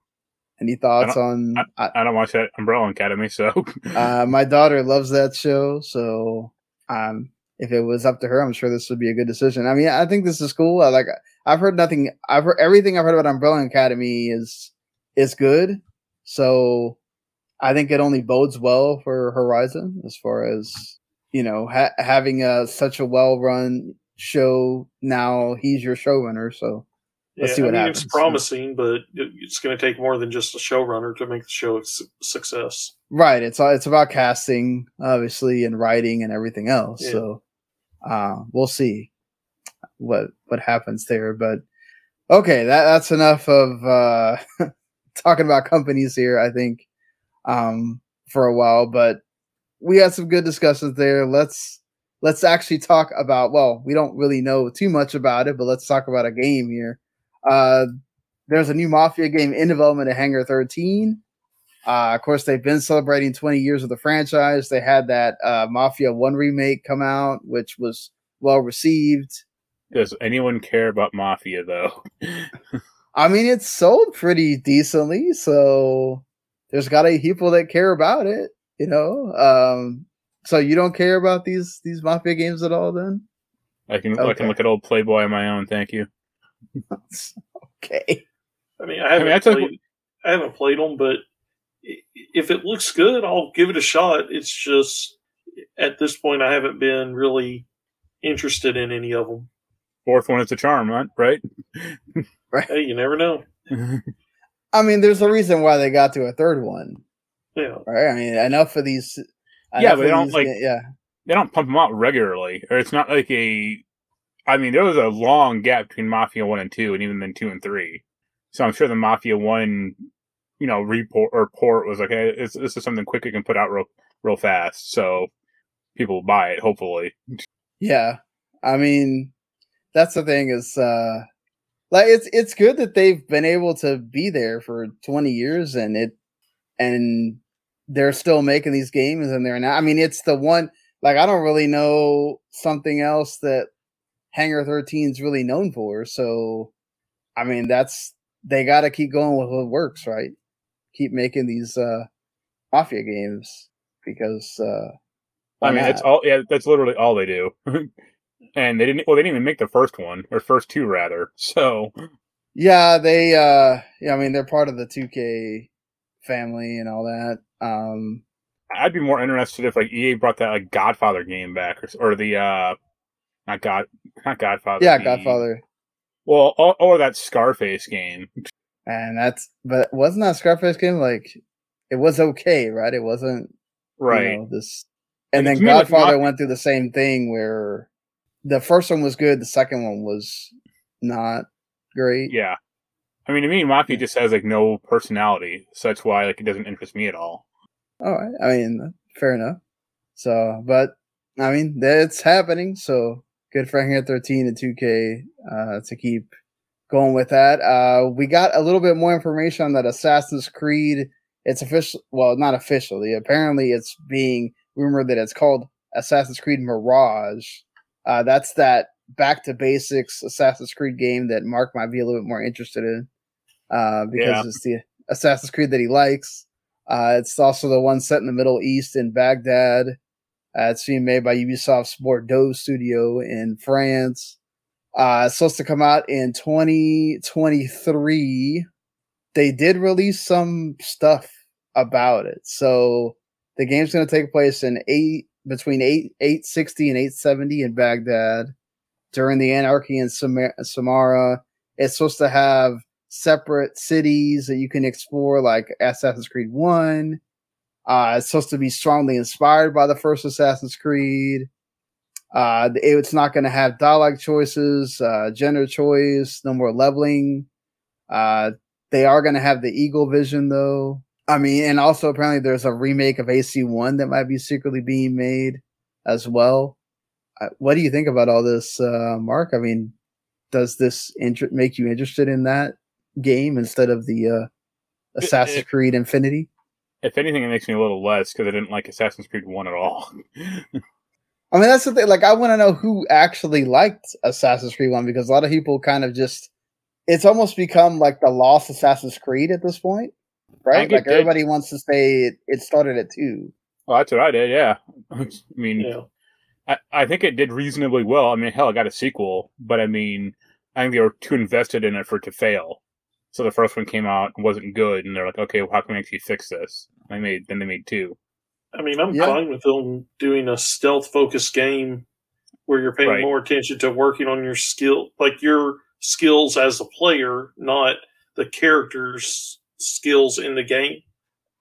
Any thoughts I on... I, I don't watch that Umbrella Academy, so... uh, my daughter loves that show, so um, if it was up to her, I'm sure this would be a good decision. I mean, I think this is cool. I like. I've heard nothing. I've heard everything I've heard about Umbrella Academy is is good. So I think it only bodes well for Horizon as far as, you know, ha- having a such a well-run show. Now he's your showrunner, so let's yeah, see what I mean, happens. It's promising, but it's going to take more than just a showrunner to make the show a success. Right. It's it's about casting, obviously, and writing and everything else. Yeah. So uh, we'll see what what happens there. But okay, that that's enough of uh, talking about companies here, I think, um, for a while. But we had some good discussions there. Let's let's actually talk about. Well, we don't really know too much about it, but let's talk about a game here. Uh, there's a new Mafia game in development at Hangar thirteen. Uh, of course, they've been celebrating twenty years of the franchise. They had that uh, Mafia one remake come out, which was well received. Does anyone care about Mafia, though? I mean, it's sold pretty decently, so there's got a people that care about it, you know. Um, so you don't care about these these Mafia games at all, then? I can okay. I can look at old Playboy on my own. Thank you. Okay. I mean, I haven't I mean, I played. Like... I haven't played them, but. If it looks good, I'll give it a shot. It's just, at this point, I haven't been really interested in any of them. Fourth one is a charm, right? Right? Right. Hey, you never know. I mean, there's a reason why they got to a third one. Yeah. Right? I mean, enough of these. Enough yeah, but they don't, these, like, yeah. They don't pump them out regularly. Or it's not like a, I mean, there was a long gap between Mafia one and two, and even then two and three. So I'm sure the Mafia one... you know, report or port was like, hey, it's, this is something quick you can put out real, real fast, so people will buy it, hopefully. Yeah, I mean, that's the thing is, uh, like, it's it's good that they've been able to be there for twenty years, and it and they're still making these games, and they're not. I mean, it's the one. Like, I don't really know something else that Hangar thirteen is really known for. So, I mean, that's they got to keep going with what works, right? Keep making these uh, Mafia games because uh, I mean not? That's all. Yeah, that's literally all they do. And they didn't. Well, they didn't even make the first one or first two rather. So yeah, they. Uh, yeah, I mean they're part of the two K family and all that. Um, I'd be more interested if like E A brought that like Godfather game back or, or the uh, not God, not Godfather. Yeah, game. Godfather. Well, or, or that Scarface game. And that's, but wasn't that Scarface game like it was okay, right? It wasn't right. You know, this, and, and then Godfather like went through the same thing where the first one was good, the second one was not great. Yeah, I mean, to me, Mafia just has like no personality, so that's why like it doesn't interest me at all. All right, I mean, fair enough. So, but I mean, that's happening. So good for Hangar thirteen and two K uh, to keep. Going with that, uh, we got a little bit more information on that Assassin's Creed. It's official, well, not officially. Apparently, it's being rumored that it's called Assassin's Creed Mirage. Uh, that's that back to basics Assassin's Creed game that Mark might be a little bit more interested in uh, because yeah. It's the Assassin's Creed that he likes. Uh, it's also the one set in the Middle East in Baghdad. Uh, it's being made by Ubisoft's Bordeaux studio in France. Uh, it's supposed to come out in twenty twenty-three. They did release some stuff about it. So the game's going to take place in eight between eight eight sixty and eight seventy in Baghdad during the anarchy in Samar- Samara. It's supposed to have separate cities that you can explore, like Assassin's Creed one. Uh, it's supposed to be strongly inspired by the first Assassin's Creed. Uh, it's not going to have dialogue choices, uh, gender choice, no more leveling. Uh, they are going to have the eagle vision, though. I mean, and also apparently there's a remake of A C one that might be secretly being made as well. Uh, what do you think about all this, uh, Mark? I mean, does this inter- make you interested in that game instead of the uh, Assassin's if, Creed Infinity? If anything, it makes me a little less because I didn't like Assassin's Creed one at all. I mean, that's the thing. Like, I want to know who actually liked Assassin's Creed one because a lot of people kind of just, it's almost become like the lost Assassin's Creed at this point, right? Like, everybody did. Wants to say it, it started at two. Well, that's what I did, yeah. I mean, yeah. I, I think it did reasonably well. I mean, hell, it got a sequel, but I mean, I think they were too invested in it for it to fail. So the first one came out and wasn't good, and they're like, okay, well, how can we actually fix this? And they made, then they made two. I mean, I'm yeah. fine with them doing a stealth-focused game where you're paying right. more attention to working on your skill, like your skills as a player, not the character's skills in the game.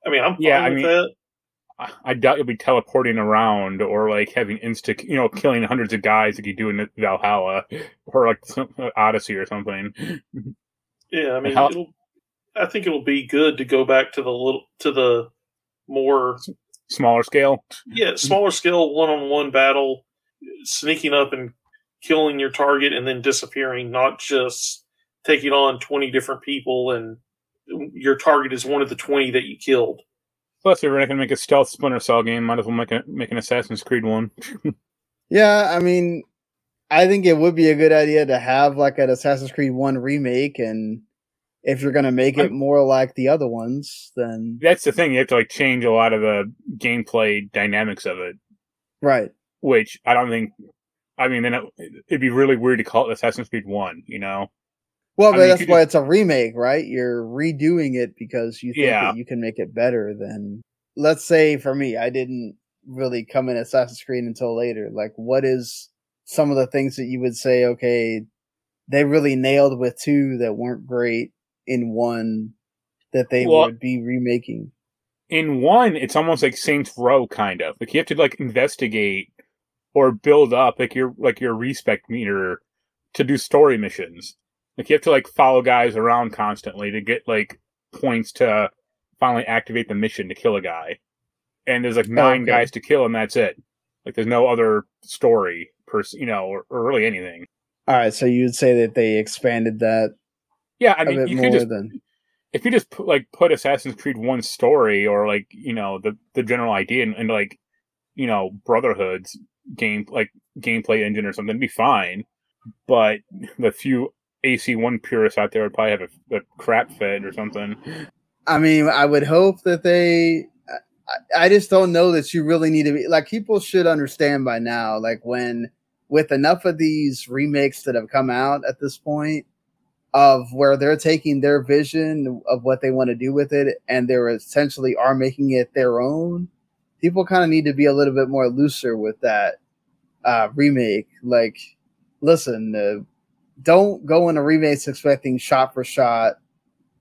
I mean, I'm fine yeah, I with mean, that. I doubt you'll be teleporting around or, like, having insta, you know, killing hundreds of guys like you do in Valhalla or, like, some, Odyssey or something. Yeah, I mean, How- it'll, I think it'll be good to go back to the little, to the more... Smaller scale? Yeah, smaller scale, one-on-one battle, sneaking up and killing your target and then disappearing, not just taking on twenty different people and your target is one of the twenty that you killed. Plus, if we're not going to make a stealth Splinter Cell game, might as well make, a, make an Assassin's Creed one. Yeah, I mean, I think it would be a good idea to have like an Assassin's Creed one remake, and if you're going to make it I'm, more like the other ones, then... That's the thing, you have to like change a lot of the gameplay dynamics of it. Right. Which, I don't think... I mean, then it, it'd be really weird to call it Assassin's Creed one, you know? Well, but I mean, that's why just, it's a remake, right? You're redoing it because you think yeah. that you can make it better than... Let's say, for me, I didn't really come in Assassin's Creed until later. Like, what is some of the things that you would say, okay, they really nailed with two that weren't great in one that they well, would be remaking? In one, it's almost like Saints Row, kind of. Like, you have to, like, investigate or build up, like, your like your respect meter to do story missions. Like, you have to, like, follow guys around constantly to get, like, points to finally activate the mission to kill a guy. And there's, like, nine okay. guys to kill, and that's it. Like, there's no other story, pers- you know, or, or really anything. All right, so you'd say that they expanded that yeah, I mean, a bit you more could just, than... If you just, put, like, put Assassin's Creed one story or, like, you know, the, the general idea and, and, like, you know, Brotherhood's game, like, gameplay engine or something, it'd be fine. But the few... A C one purists out there would probably have a, a crap fed or something. I mean, I would hope that they... I, I just don't know that you really need to be... Like, people should understand by now, like, when... With enough of these remakes that have come out at this point, of where they're taking their vision of what they want to do with it, and they're essentially are making it their own, people kind of need to be a little bit more looser with that uh, remake. Like, listen... Uh, Don't go into remakes expecting shot for shot,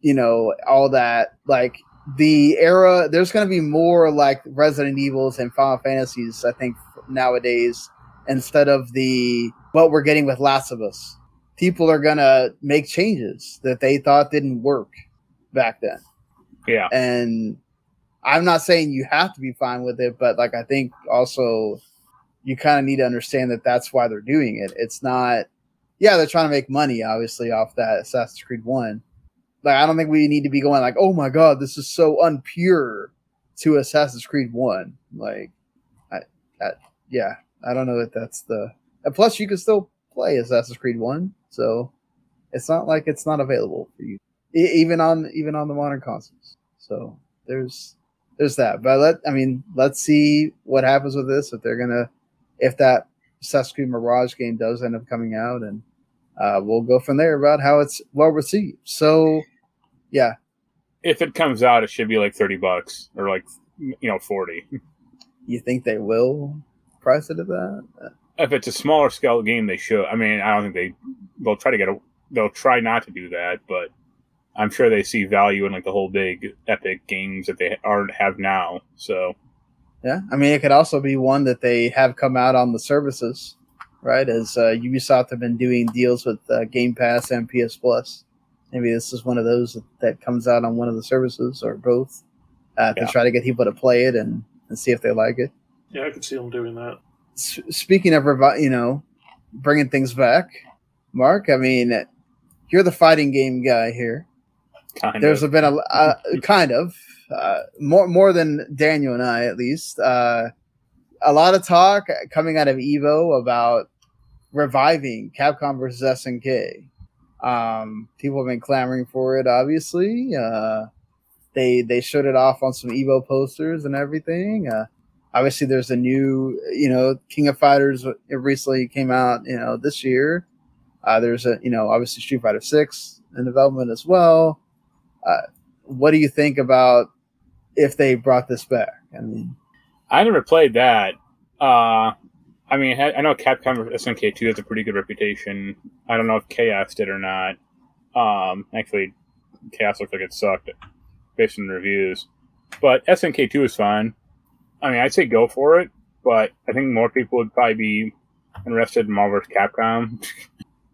you know, all that. Like, the era, there's going to be more like Resident Evils and Final Fantasies, I think, nowadays, instead of the what we're getting with Last of Us. People are going to make changes that they thought didn't work back then. Yeah. And I'm not saying you have to be fine with it, but, like, I think also you kind of need to understand that that's why they're doing it. It's not... Yeah, they're trying to make money, obviously, off that Assassin's Creed one. Like, I don't think we need to be going like, oh my god, this is so unpure to Assassin's Creed one. Like, I, I yeah, I don't know that that's the... And plus, you can still play Assassin's Creed one, so it's not like it's not available for you, e- even on even on the modern consoles. So there's there's that. But let I mean, let's see what happens with this if they're gonna if that Assassin's Creed Mirage game does end up coming out, and. Uh, we'll go from there about how it's well received. So, yeah. If it comes out, it should be like thirty bucks or like, you know, forty. You think they will price it at that? If it's a smaller scale game, they should. I mean, I don't think they, they'll try to get a, they'll try not to do that, but I'm sure they see value in like the whole big epic games that they aren't have now. So, yeah. I mean, it could also be one that they have come out on the services. Right, as uh, Ubisoft have been doing deals with uh, Game Pass and P S Plus. Maybe this is one of those that, that comes out on one of the services or both uh, yeah. to try to get people to play it and, and see if they like it. Yeah, I could see them doing that. S- speaking of, you know, bringing things back, Mark, I mean, you're the fighting game guy here. Kind There's of. been a uh, kind of uh, more more than Daniel and I, at least. Uh, a lot of talk coming out of Evo about reviving Capcom versus S N K. Um, people have been clamoring for it, obviously. Uh, they they showed it off on some Evo posters and everything. Uh, obviously, there's a new, you know, King of Fighters recently came out, you know, this year. Uh, there's a, you know, obviously Street Fighter six in development as well. Uh, what do you think about if they brought this back? I mean, I never played that. Uh, I mean, I know Capcom S N K two has a pretty good reputation. I don't know if Chaos did or not. Um, actually, Chaos looked like it sucked based on the reviews. But S N K two is fine. I mean, I'd say go for it, but I think more people would probably be interested in Marvel versus. Capcom.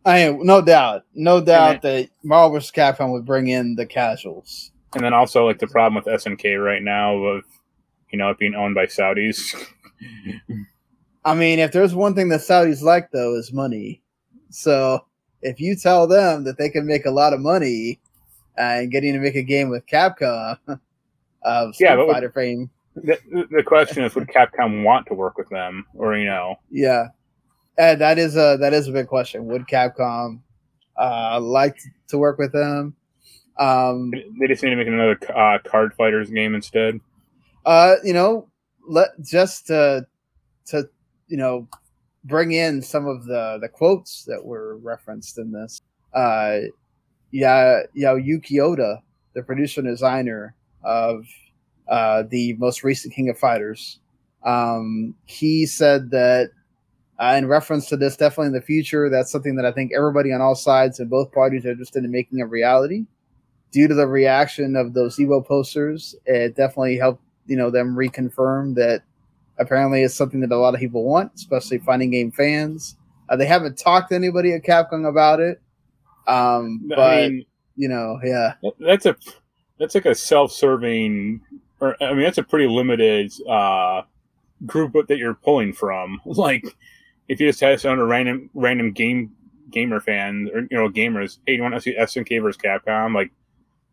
I am, no doubt. No doubt then, that Marvel versus. Capcom would bring in the casuals. And then also, like, the problem with S N K right now of, you know, it being owned by Saudis. I mean, if there's one thing that Saudis like, though, is money. So if you tell them that they can make a lot of money uh, and getting to make a game with Capcom of Street yeah, Fighter would, fame. The, the question is, would Capcom want to work with them, or you know? Yeah, and that is a that is a big question. Would Capcom uh, like to work with them? Um, they just need to make another uh, Card Fighters game instead. Uh, you know, let just to, to you know. bring in some of the, the quotes that were referenced in this. Uh, yeah, yeah, Yuki Oda, the producer and designer of uh, the most recent King of Fighters, um, he said that uh, in reference to this, definitely in the future, that's something that I think everybody on all sides and both parties are interested in making a reality. Due to the reaction of those Evo posters, it definitely helped you know them reconfirm that. Apparently, it's something that a lot of people want, especially fighting game fans. Uh, they haven't talked to anybody at Capcom about it, um, but I mean, you know, yeah, that's a that's like a self-serving, or I mean, that's a pretty limited uh, group that you're pulling from. Like, if you just have some random random game gamer fans or you know gamers, hey, you want to see S N K versus Capcom? Like,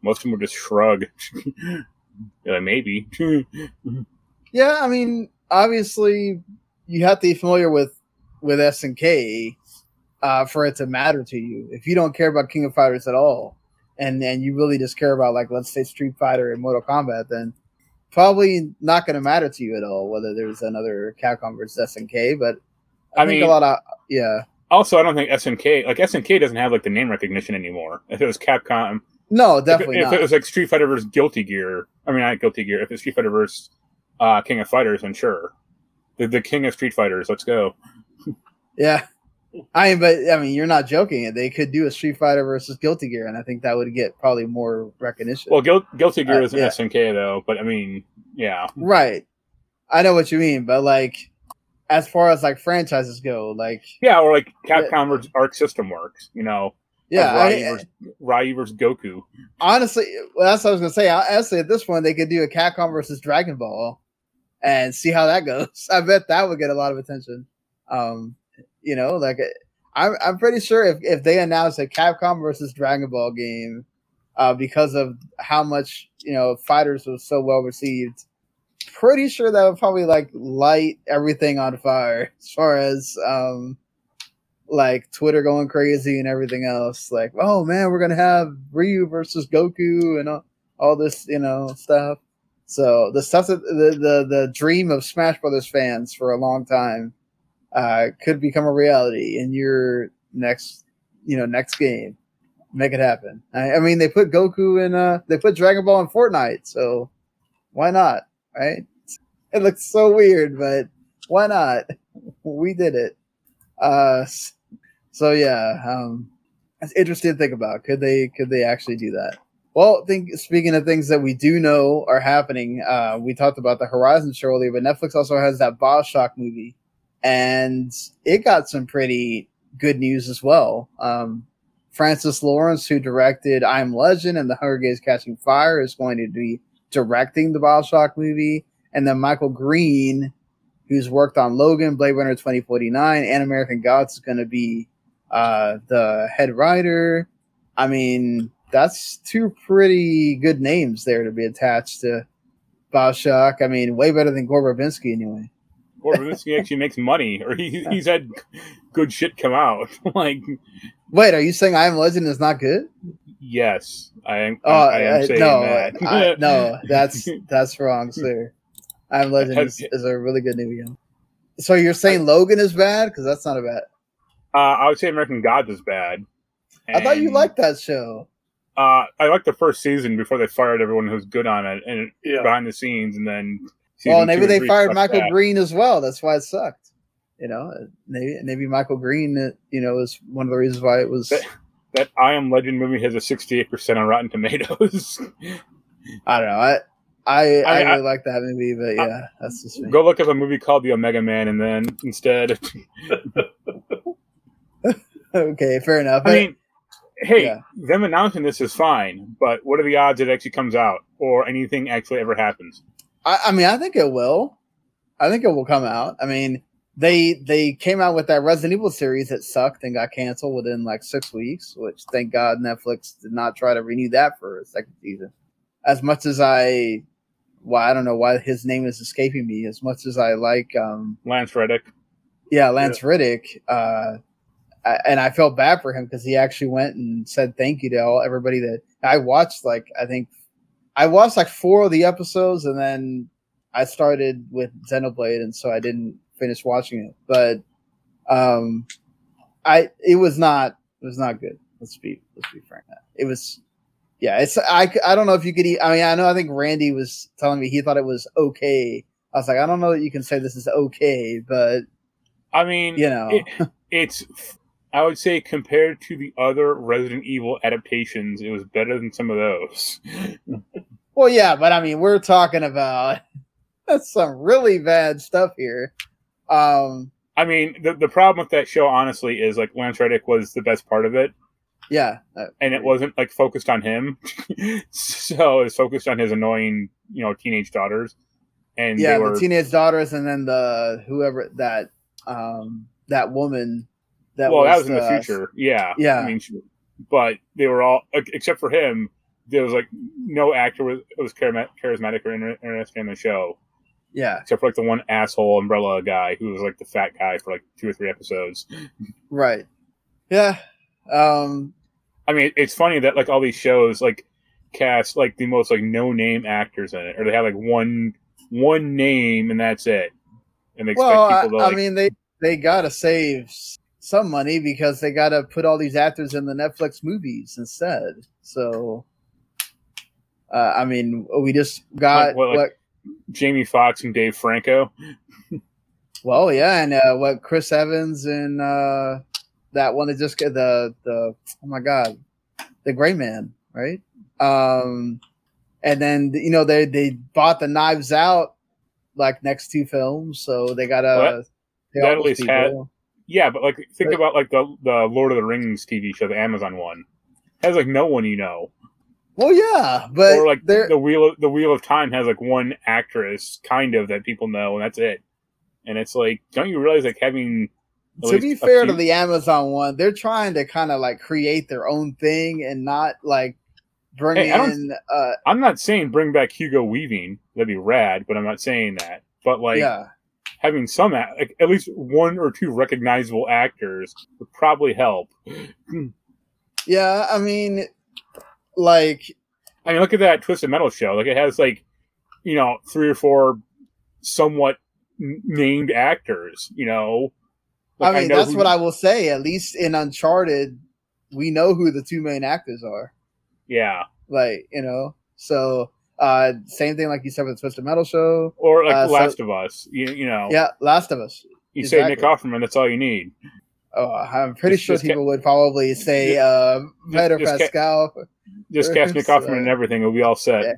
most of them would just shrug. Like, maybe. Yeah, I mean. Obviously, you have to be familiar with, with S N K uh, for it to matter to you. If you don't care about King of Fighters at all, and then you really just care about, like, let's say Street Fighter and Mortal Kombat, then probably not going to matter to you at all whether there's another Capcom versus S N K. But I, I think mean, a lot of yeah. Also, I don't think S N K like S N K doesn't have like the name recognition anymore. If it was Capcom, no, definitely if, not. If it was like Street Fighter versus Guilty Gear, I mean, not Guilty Gear. If it's Street Fighter versus Uh, King of Fighters, I'm sure. The, the King of Street Fighters, let's go. Yeah. I mean, but, I mean, you're not joking. They could do a Street Fighter versus Guilty Gear, and I think that would get probably more recognition. Well, Guil- Guilty Gear uh, is an yeah. S N K, though, but, I mean, yeah. Right. I know what you mean, but, like, as far as, like, franchises go, like... Yeah, or, like, Capcom versus Arc System Works, you know. Yeah. Like Ryu, I, I, versus, Ryu versus Goku. Honestly, well, that's what I was going to say. Honestly, at this one, they could do a Capcom versus Dragon Ball. And see how that goes. I bet that would get a lot of attention. Um, you know, like I'm, I'm pretty sure if, if they announced a Capcom versus Dragon Ball game, uh, because of how much you know Fighters was so well received, pretty sure that would probably like light everything on fire as far as um, like Twitter going crazy and everything else. Like, oh man, we're gonna have Ryu versus Goku and all, all this you know stuff. So the stuff that the, the, the dream of Smash Brothers fans for a long time uh, could become a reality in your next, you know, next game. Make it happen. I, I mean, they put Goku in, uh, they put Dragon Ball in Fortnite, so why not? Right? It looks so weird, but why not? We did it. Uh, so yeah, um, it's interesting to think about. Could they? Could they actually do that? Well, think, speaking of things that we do know are happening, uh, we talked about the Horizon show earlier, but Netflix also has that BioShock movie, and it got some pretty good news as well. Um, Francis Lawrence, who directed I Am Legend and The Hunger Games Catching Fire, is going to be directing the BioShock movie, and then Michael Green, who's worked on Logan, Blade Runner twenty forty-nine, and American Gods, is going to be uh, the head writer. I mean... That's two pretty good names there to be attached to BioShock. I mean, way better than Gore Verbinski anyway. Gore Verbinski actually makes money, or he, he's had good shit come out. Like, wait, are you saying I Am Legend is not good? Yes, I am. Oh, I am I, saying no, that. I, no, that's that's wrong, sir. I Am Legend is, is a really good new game. So you're saying I, Logan is bad because that's not a bad. Uh, I would say American Gods is bad. And, I thought you liked that show. Uh, I liked the first season before they fired everyone who's good on it and yeah. behind the scenes, and then. Well, and maybe they fired Michael that. Green as well. That's why it sucked. You know, maybe maybe Michael Green, you know, is one of the reasons why it was. That, that I Am Legend movie has a sixty-eight percent on Rotten Tomatoes. I don't know. I I, I, I really I, like that movie, but yeah, I, that's just me. Go look up a movie called The Omega Man, and then instead. Okay, fair enough. I mean, hey, yeah. them announcing this is fine, but what are the odds it actually comes out or anything actually ever happens? I, I mean, I think it will. I think it will come out. I mean, they they came out with that Resident Evil series that sucked and got canceled within like six weeks, which thank God Netflix did not try to renew that for a second season. As much as I, well, I don't know why his name is escaping me. As much as I like um, Lance Reddick, yeah, Lance yeah. Reddick, uh, I, and I felt bad for him because he actually went and said thank you to all everybody that I watched. Like I think. I watched like four of the episodes, and then I started with Xenoblade, and so I didn't finish watching it. But um, I it was not it was not good. Let's be let's be frank. It was yeah. It's I, I don't know if you could. I mean, I know I think Randy was telling me he thought it was okay. I was like, I don't know that you can say this is okay, but I mean, you know, it, it's. I would say compared to the other Resident Evil adaptations, it was better than some of those. Well, yeah, but I mean, we're talking about that's some really bad stuff here. Um, I mean, the the problem with that show, honestly, is like Lance Reddick was the best part of it. Yeah, uh, and it wasn't like focused on him, so it's focused on his annoying, you know, teenage daughters. And yeah, they were... the teenage daughters, and then the whoever that um, that woman. That well, was, that was in the uh, future, yeah. Yeah. I mean, she, but they were all, except for him, there was like no actor was, was charismatic or interesting in the show. Yeah. Except for like the one asshole umbrella guy who was like the fat guy for like two or three episodes. Right. Yeah. Um, I mean, it's funny that like all these shows like cast like the most like no name actors in it, or they have like one one name and that's it. And they expect well, people to I, like. I mean, they, they gotta save. Some money because they got to put all these actors in the Netflix movies instead. So, uh, I mean, we just got like, what, like, what Jamie Foxx and Dave Franco. Well, yeah, and uh, what Chris Evans and uh, that one that just got the the oh my god, the Gray Man, right? Um, and then you know they they bought the Knives Out like next two films, so they got to. They at least people. had. Yeah, but like think but, about like the the Lord of the Rings T V show, the Amazon one. Has like no one you know. Well, yeah, but or like the Wheel of, the Wheel of Time has like one actress kind of that people know, and that's it. And it's like, don't you realize like having to be fair few- to the Amazon one, they're trying to kind of like create their own thing and not like bring hey, in. Uh, I'm not saying bring back Hugo Weaving; that'd be rad. But I'm not saying that. But like. Yeah. Having some, like, at least one or two recognizable actors would probably help. Yeah, I mean, like... I mean, look at that Twisted Metal show. Like, it has, like, you know, three or four somewhat named actors, you know? Like, I mean, I know that's who... what I will say. At least in Uncharted, we know who the two main actors are. Yeah. Like, you know? So... Uh, same thing, like you said with the Twisted Metal show, or like uh, Last so, of Us. You, you know, yeah, Last of Us. You exactly. say Nick Offerman, that's all you need. Oh, I'm pretty just, sure just people ca- would probably say just, uh, Pedro just, Pascal. Ca- just cast Nick Offerman uh, and everything, it'll be all set. Yeah.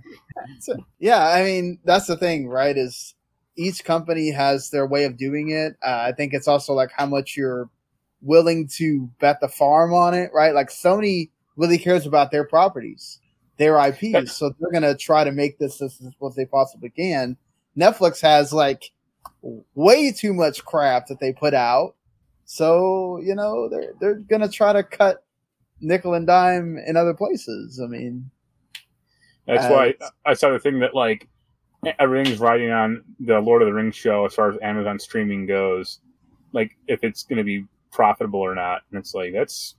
So, yeah, I mean that's the thing, right? Is each company has their way of doing it. Uh, I think it's also like how much you're willing to bet the farm on it, right? Like Sony really cares about their properties. Their I Ps, that's, so they're gonna try to make this as what they possibly can. Netflix has like way too much crap that they put out, so you know they're they're gonna try to cut nickel and dime in other places. I mean, that's uh, why I saw the thing that like everything's riding on the Lord of the Rings show as far as Amazon streaming goes, like if it's gonna be profitable or not, and it's like that's.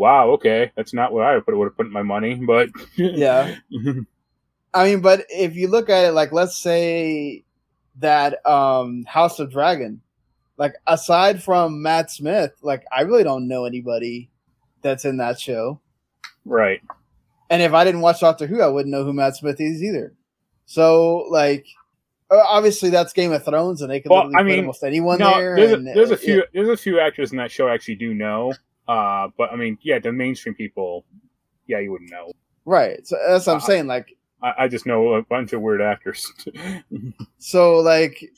Wow, okay. That's not what I would have put in my money, but... Yeah. I mean, but if you look at it, like, let's say that um, House of Dragon, like aside from Matt Smith, like I really don't know anybody that's in that show. Right. And if I didn't watch Doctor Who, I wouldn't know who Matt Smith is either. So, like, obviously that's Game of Thrones, and they could well, literally I mean, put almost anyone no, there. There's, and, a, there's uh, a few. Yeah. There's a few actors in that show I actually do know. Uh, but I mean, yeah, the mainstream people, yeah, you wouldn't know. Right. So that's what I'm uh, saying. Like, I, I just know a bunch of weird actors. So, like,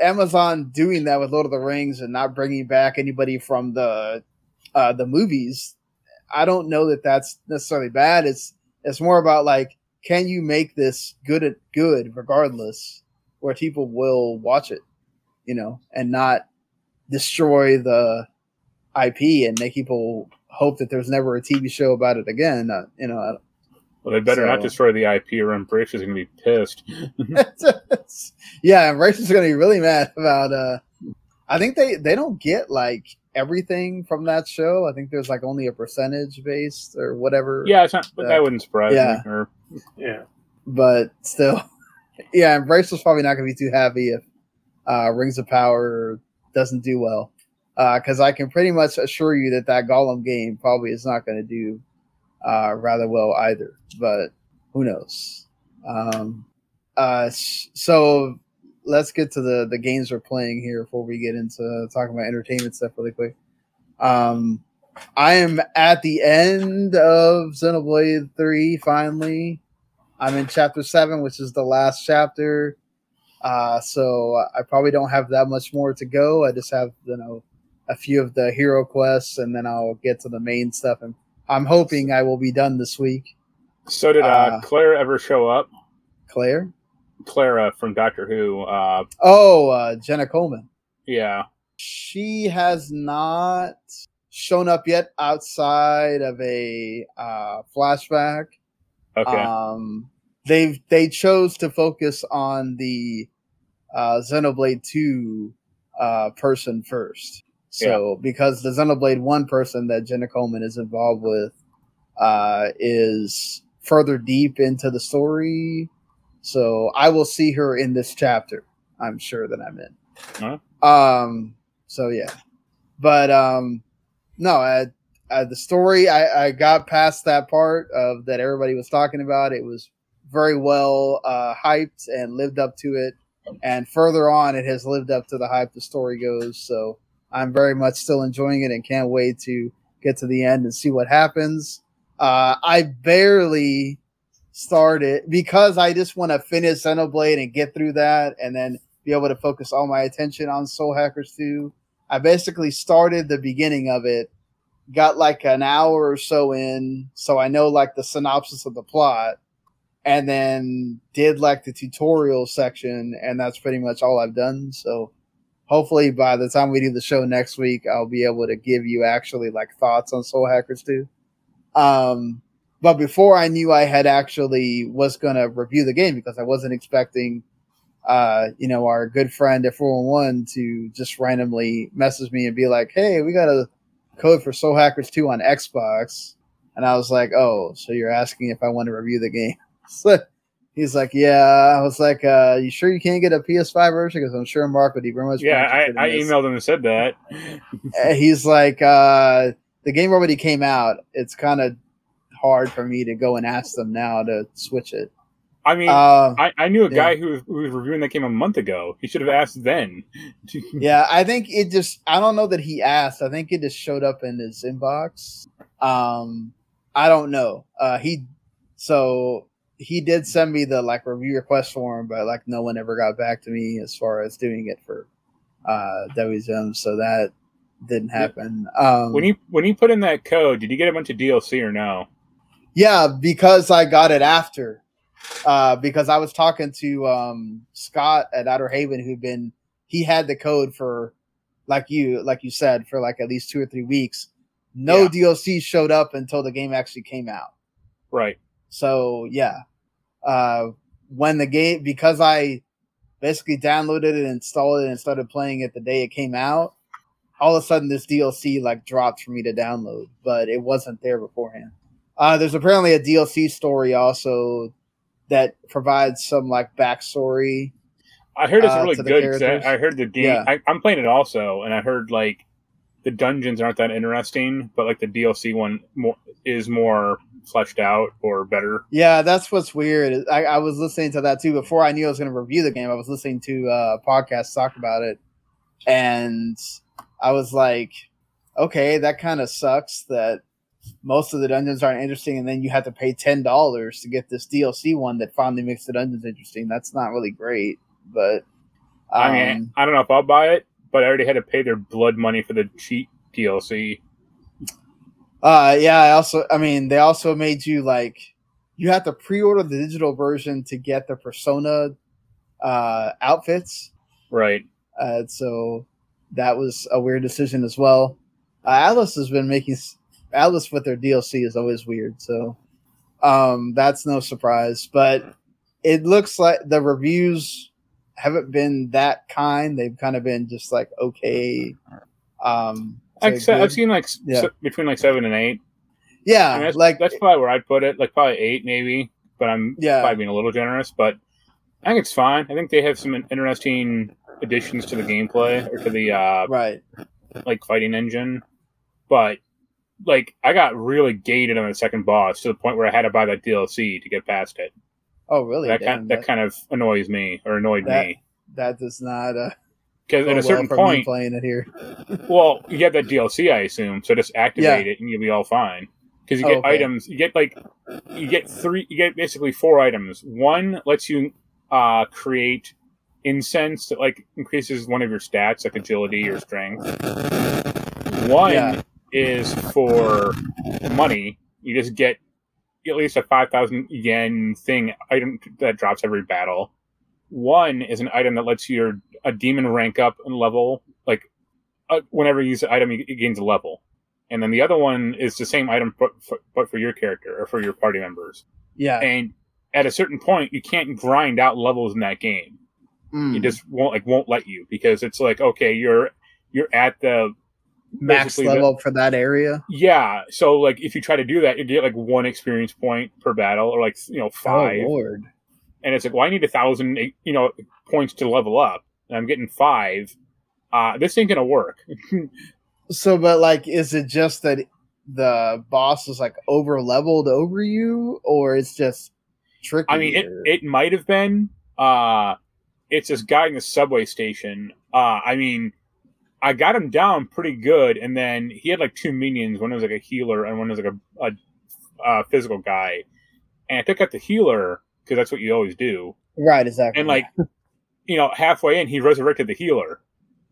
Amazon doing that with Lord of the Rings and not bringing back anybody from the uh, the movies. I don't know that that's necessarily bad. It's it's more about, like, can you make this good at good regardless, where people will watch it, you know, and not destroy the I P and make people hope that there's never a T V show about it again. Uh, you know, I don't, well, they better so. not destroy the I P, or Embracer's going to be pissed. Yeah, Embracer's going to be really mad about. Uh, I think they, they don't get like everything from that show. I think there's like only a percentage based or whatever. Yeah, it's not, but that wouldn't surprise yeah. me. Or, yeah, but still, yeah, Embracer's probably not going to be too happy if uh, Rings of Power doesn't do well. Because uh, I can pretty much assure you that that Gollum game probably is not going to do uh, rather well either. But who knows? Um, uh, so let's get to the, the games we're playing here before we get into talking about entertainment stuff really quick. Um, I am at the end of Xenoblade three, finally. I'm in Chapter seven, which is the last chapter. Uh, so I probably don't have that much more to go. I just have, you know, a few of the hero quests, and then I'll get to the main stuff. And I'm hoping I will be done this week. So did uh, uh, Claire ever show up? Claire? Clara from Doctor Who. Uh, oh, uh, Jenna Coleman. Yeah. She has not shown up yet outside of a uh, flashback. Okay. Um, they've, they chose to focus on the uh, Xenoblade two uh, person first. So, yeah. Because the Xenoblade one person that Jenna Coleman is involved with uh, is further deep into the story. So, I will see her in this chapter, I'm sure, that I'm in. Huh? Um, so, yeah. But, um, no, I, I, the story, I, I got past that part of that everybody was talking about. It was very well uh, hyped and lived up to it. And further on, it has lived up to the hype the story goes. So, I'm very much still enjoying it and can't wait to get to the end and see what happens. Uh, I barely started because I just want to finish Xenoblade and get through that and then be able to focus all my attention on Soul Hackers two. I basically started the beginning of it, got like an hour or so in, so I know like the synopsis of the plot, and then did like the tutorial section, and that's pretty much all I've done. So hopefully by the time we do the show next week, I'll be able to give you actually like thoughts on Soul Hackers two. Um, but before I knew I had actually was going to review the game, because I wasn't expecting, uh, you know, our good friend at four one one to just randomly message me and be like, hey, we got a code for Soul Hackers two on Xbox. And I was like, oh, so you're asking if I want to review the game. So he's like, yeah. I was like, uh, you sure you can't get a P S five version? Because I'm sure Mark would be very much. Yeah, I, I emailed him and said that. He's like, uh, the game already came out. It's kind of hard for me to go and ask them now to switch it. I mean, uh, I, I knew a guy yeah. who, was, who was reviewing that game a month ago. He should have asked then. Yeah, I think it just, I don't know that he asked. I think it just showed up in his inbox. Um, I don't know. Uh, he, so... He did send me the like review request form, but like no one ever got back to me as far as doing it for uh, W Z M, so that didn't happen. Um, when you when you put in that code, did you get a bunch of D L C or no? Yeah, because I got it after. Uh, because I was talking to um, Scott at Outer Haven, who'd been he had the code for like you like you said for like at least two or three weeks. No yeah. D L C showed up until the game actually came out. Right. So, yeah, uh, when the game, because I basically downloaded it, installed it, and started playing it the day it came out, all of a sudden this D L C like dropped for me to download, but it wasn't there beforehand. Uh, there's apparently a D L C story also that provides some like backstory I heard it's uh, really good. Cause I, I heard the game. Yeah. I, I'm playing it also, and I heard like the dungeons aren't that interesting, but like the D L C one more, is more fleshed out or better. Yeah, that's what's weird. I, I was listening to that too before I knew I was going to review the game. I was listening to uh, podcasts talk about it, and I was like, okay, that kind of sucks that most of the dungeons aren't interesting, and then you have to pay ten dollars to get this D L C one that finally makes the dungeons interesting. That's not really great. But um, I mean, I don't know if I'll buy it, but I already had to pay their blood money for the cheap D L C. Uh, yeah, I also, I mean, they also made you like you have to pre-order the digital version to get the Persona uh, outfits, right? Uh, so that was a weird decision as well. Uh, Atlas has been making Atlas with their D L C is always weird, so um, that's no surprise. But it looks like the reviews haven't been that kind. They've kind of been just like okay. Um, I've, se- I've seen like yeah. se- between like seven and eight. Yeah, I mean, that's, like that's probably where I'd put it. Like probably eight, maybe. But I'm yeah. probably being a little generous. But I think it's fine. I think they have some interesting additions to the gameplay or to the uh, right like fighting engine. But like I got really gated on the second boss to the point where I had to buy that D L C to get past it. Oh, really? That, Damn, kind, that, that kind of annoys me, or annoyed that, me. That does not... Because uh, at a certain well point... playing it here. Well, you get that D L C, I assume, so just activate yeah. it and you'll be all fine. Because you oh, get okay. items... You get, like... You get three... You get basically four items. One lets you uh, create incense that, like, increases one of your stats, like agility or strength. One yeah. is for money. You just get at least a five thousand yen thing item that drops every battle. One is an item that lets your a demon rank up and level. Like, uh, whenever you use the item, it gains a level. And then the other one is the same item, but for, but for your character or for your party members. Yeah. And at a certain point, you can't grind out levels in that game. Mm. It just won't like won't let you because it's like okay, you're you're at the max level the, for that area. Yeah, so like if you try to do that, you get like one experience point per battle, or like you know five. Oh Lord! And it's like, well, I need a thousand, you know, points to level up, and I'm getting five. Uh, this ain't gonna work. So, but like, is it just that the boss is like over leveled over you, or it's just tricky? I mean, it it might have been. Uh, it's this guy in the subway station. Uh, I mean. I got him down pretty good, and then he had like two minions. One was like a healer, and one was like a, a, a physical guy. And I took out the healer because that's what you always do, right? Exactly. And like, you know, halfway in, he resurrected the healer,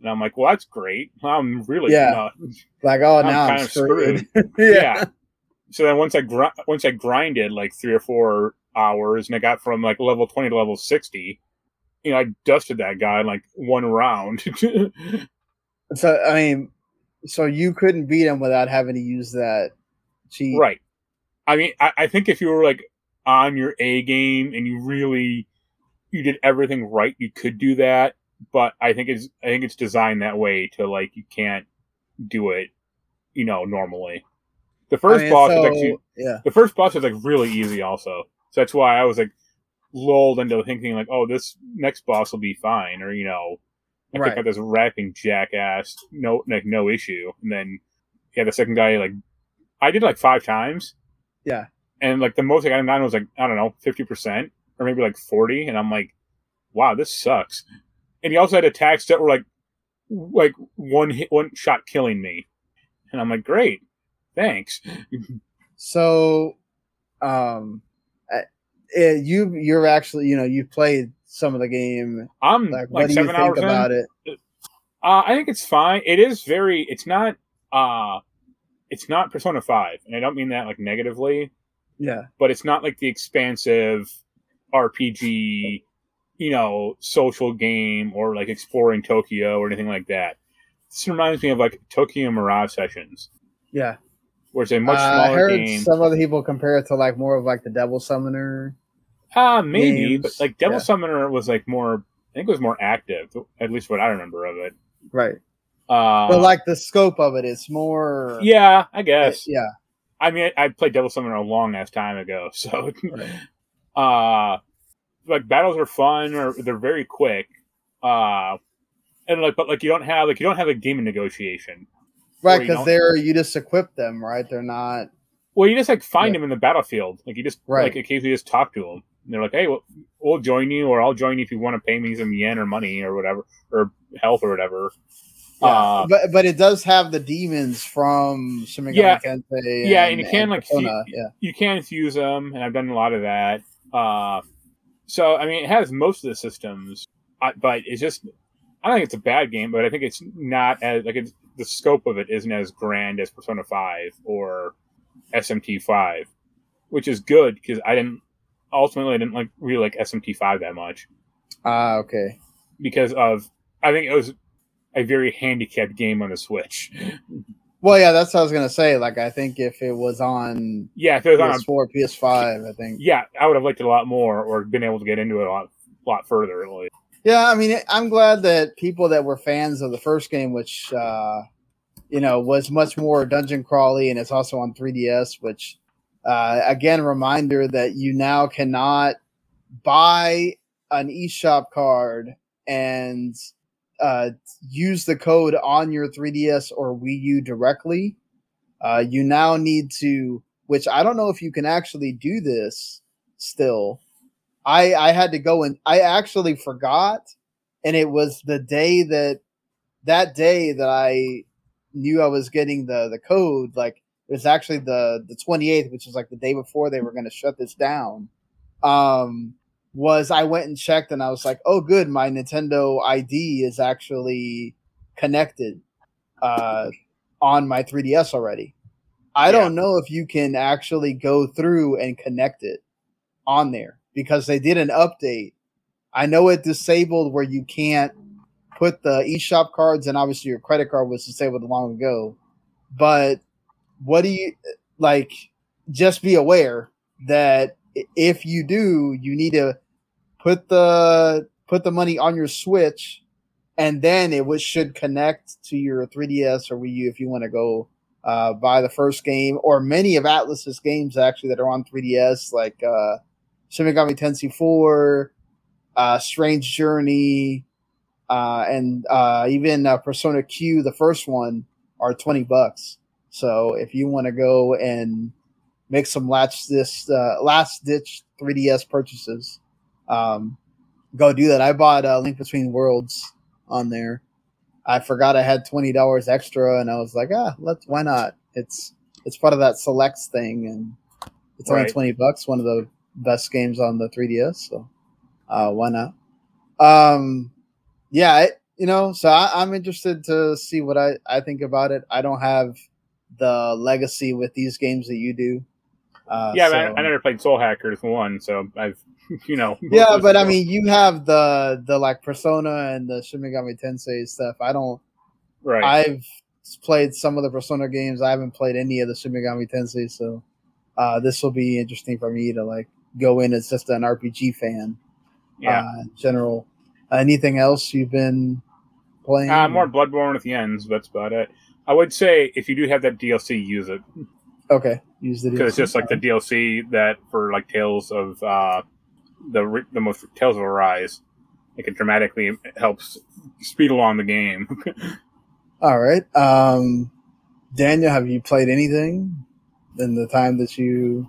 and I'm like, "Well, that's great. I'm really yeah, uh, like oh I'm now kind I'm of screwed." screwed. yeah. yeah. So then once I gr- once I grinded like three or four hours, and I got from like level twenty to level sixty, you know, I dusted that guy in like one round. So, I mean, so you couldn't beat him without having to use that cheat. Right. I mean, I, I think if you were, like, on your A game and you really, you did everything right, you could do that. But I think it's, I think it's designed that way to, like, you can't do it, you know, normally. The first I mean, boss so, was actually, yeah. the first boss was, like, really easy also. So that's why I was, like, lulled into thinking, like, oh, this next boss will be fine or, you know. I right. got this rapping jackass, no, like no issue. And then, yeah, the second guy, like, I did like five times. Yeah. And like the most I got on was like I don't know, fifty percent or maybe like forty. And I'm like, wow, this sucks. And he also had attacks that were like, like one hit, one shot killing me. And I'm like, great, thanks. So, um, it, you you're actually you know you played. Some of the game. I'm like, like what do you think about in? it? Uh, I think it's fine. It is very. It's not. Uh, it's not Persona five, and I don't mean that like negatively. Yeah. But it's not like the expansive R P G, you know, social game or like exploring Tokyo or anything like that. This reminds me of like Tokyo Mirage Sessions. Yeah. Where it's a much uh, smaller I heard game. Some other people compare it to like more of like the Devil Summoner. Ah, uh, maybe, games. But like Devil yeah. Summoner was like more, I think it was more active, at least what I remember of it. Right. Uh, but like the scope of it is more. Yeah, I guess. It, yeah. I mean, I, I played Devil Summoner a long ass time ago, so. Right. uh, like battles are fun or they're very quick. Uh, and like, but like you don't have like you don't have a game in negotiation, right? Because they're you just equip them, right? They're not. Well, you just like find yeah. them in the battlefield. Like you just right. like occasionally just talk to them. And they're like, hey, we'll, we'll join you, or I'll join you if you want to pay me some yen or money or whatever, or health or whatever. Yeah, uh, but but it does have the demons from Shin Megami yeah, Tensei. And, yeah, and you can and like you, yeah. you can fuse them, and I've done a lot of that. Uh, so I mean, it has most of the systems, but it's just I don't think it's a bad game, but I think it's not as like it's, the scope of it isn't as grand as Persona five or S M T five, which is good because I didn't ultimately I didn't like really like S M T five that much. Ah, uh, okay. Because of I think it was a very handicapped game on the Switch. Well, yeah, that's what I was gonna say. Like, I think if it was on yeah, if it was P S four, on P S five, I think yeah, I would have liked it a lot more, or been able to get into it a lot, lot further. Really. Yeah, I mean, I'm glad that people that were fans of the first game, which uh, you know was much more dungeon crawly, and it's also on three D S, which uh, again, reminder that you now cannot buy an eShop card and Uh, use the code on your three D S or Wii U directly. Uh, you now need to, which I don't know if you can actually do this still. I I had to go and I actually forgot, and it was the day that that day that I knew I was getting the the code. Like it was actually the the twenty-eighth, which was like the day before they were going to shut this down. Um. Was I went and checked and I was like, oh, good, my Nintendo I D is actually connected uh, on my three D S already. I yeah. don't know if you can actually go through and connect it on there because they did an update. I know it disabled where you can't put the eShop cards, and obviously your credit card was disabled long ago. But what do you like? Just be aware that if you do, you need to put the put the money on your Switch, and then it was, should connect to your three D S or Wii U if you want to go uh, buy the first game or many of Atlas's games actually that are on three D S, like uh, Shin Megami Tensei four, uh, Strange Journey, uh, and uh, even uh, Persona Q, the first one, are twenty bucks. So if you want to go and make some last this uh, last ditch three D S purchases, Um, go do that. I bought uh, Link Between Worlds on there. I forgot I had twenty dollars extra, and I was like, ah, let's why not? It's it's part of that selects thing, and it's only right. twenty bucks. One of the best games on the three D S, so uh, why not? Um, yeah, it, you know. So I, I'm interested to see what I, I think about it. I don't have the legacy with these games that you do. Uh, yeah, so. I, I never played Soul Hackers one, so I've, you know. Yeah, but I mean, you have the the like Persona and the Shin Megami Tensei stuff. I don't. Right. I've played some of the Persona games. I haven't played any of the Shin Megami Tensei, so uh, this will be interesting for me to like go in as just an R P G fan. Yeah. Uh, in general, uh, anything else you've been playing? Uh, more Bloodborne at the ends. That's about it. I would say if you do have that D L C, use it. Okay, use the D L C. Because it's just like the D L C that for like Tales of uh, the the most Tales of Arise, like it dramatically helps speed along the game. All right, um, Daniel, have you played anything in the time that you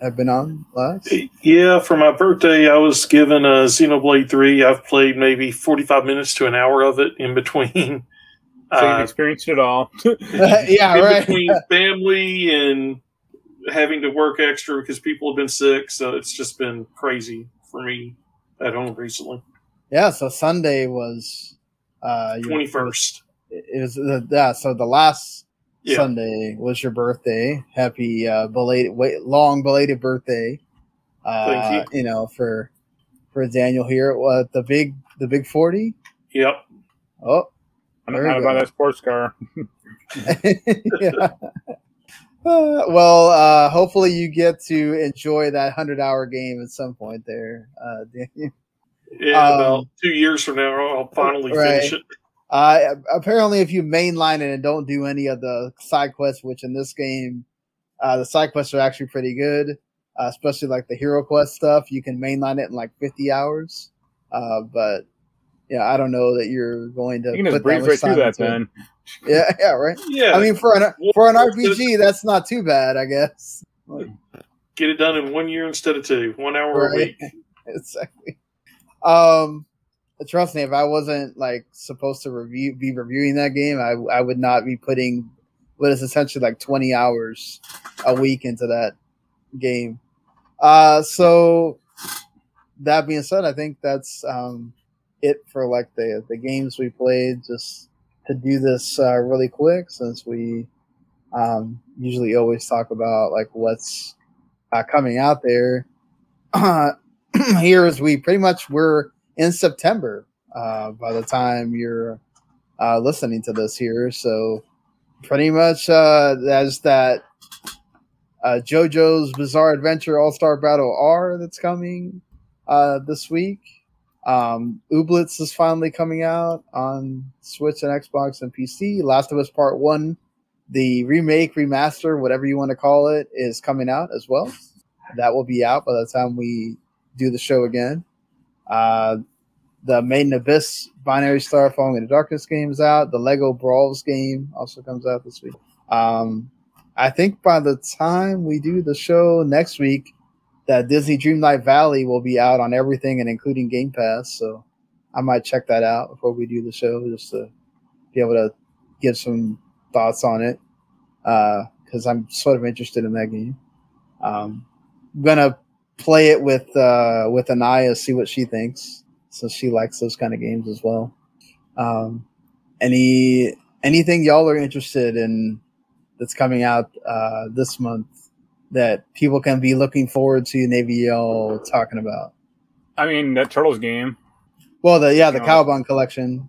have been on last? Yeah, for my birthday, I was given a Xenoblade three. I've played maybe forty-five minutes to an hour of it in between. So you've experienced it all. Yeah, in right. Between family and having to work extra because people have been sick, so it's just been crazy for me at home recently. Yeah, so Sunday was uh, twenty-first. It was the yeah. So the last yeah. Sunday was your birthday. Happy uh, belated, wait, long belated birthday. Uh, Thank you. You know, for for Daniel here, uh, the big the big forty. Yep. Oh. How about that sports car? Yeah. Uh, well, uh, hopefully you get to enjoy that hundred-hour game at some point there, uh, Daniel. Yeah, um, about two years from now, I'll finally right. finish it. Uh, apparently, if you mainline it and don't do any of the side quests, which in this game, uh, the side quests are actually pretty good, uh, especially like the hero quest stuff. You can mainline it in like fifty hours, uh, but yeah, I don't know that you're going to. You can just breeze right through that, man. Yeah, yeah, right. Yeah, I mean, for an for an R P G, that's not too bad, I guess. Like, get it done in one year instead of two, one hour right? a week. Exactly. Um, trust me, if I wasn't like supposed to review, be reviewing that game, I I would not be putting what is essentially like twenty hours a week into that game. Uh, so that being said, I think that's um it for like the the games we played. Just to do this uh, really quick, since we um usually always talk about like what's uh, coming out there. Here is we pretty much we're in September uh, by the time you're uh, listening to this here. So pretty much uh, that's that uh, JoJo's Bizarre Adventure All-Star Battle R that's coming uh, this week. Um, Ooblets is finally coming out on Switch and Xbox and P C. Last of Us Part one, the remake, remaster, whatever you want to call it, is coming out as well. That will be out by the time we do the show again. Uh, the Maiden Abyss Binary Star Falling in the Darkness game is out. The Lego Brawls game also comes out this week. Um, I think by the time we do the show next week, that Disney Dreamlight Valley will be out on everything and including Game Pass. So I might check that out before we do the show just to be able to give some thoughts on it because uh, I'm sort of interested in that game. Um, I'm going to play it with uh, with Anaya, see what she thinks. So she likes those kind of games as well. Um, any anything y'all are interested in that's coming out uh, this month that people can be looking forward to, maybe y'all talking about? I mean, that Turtles game. Well, the yeah, the Cowabunga collection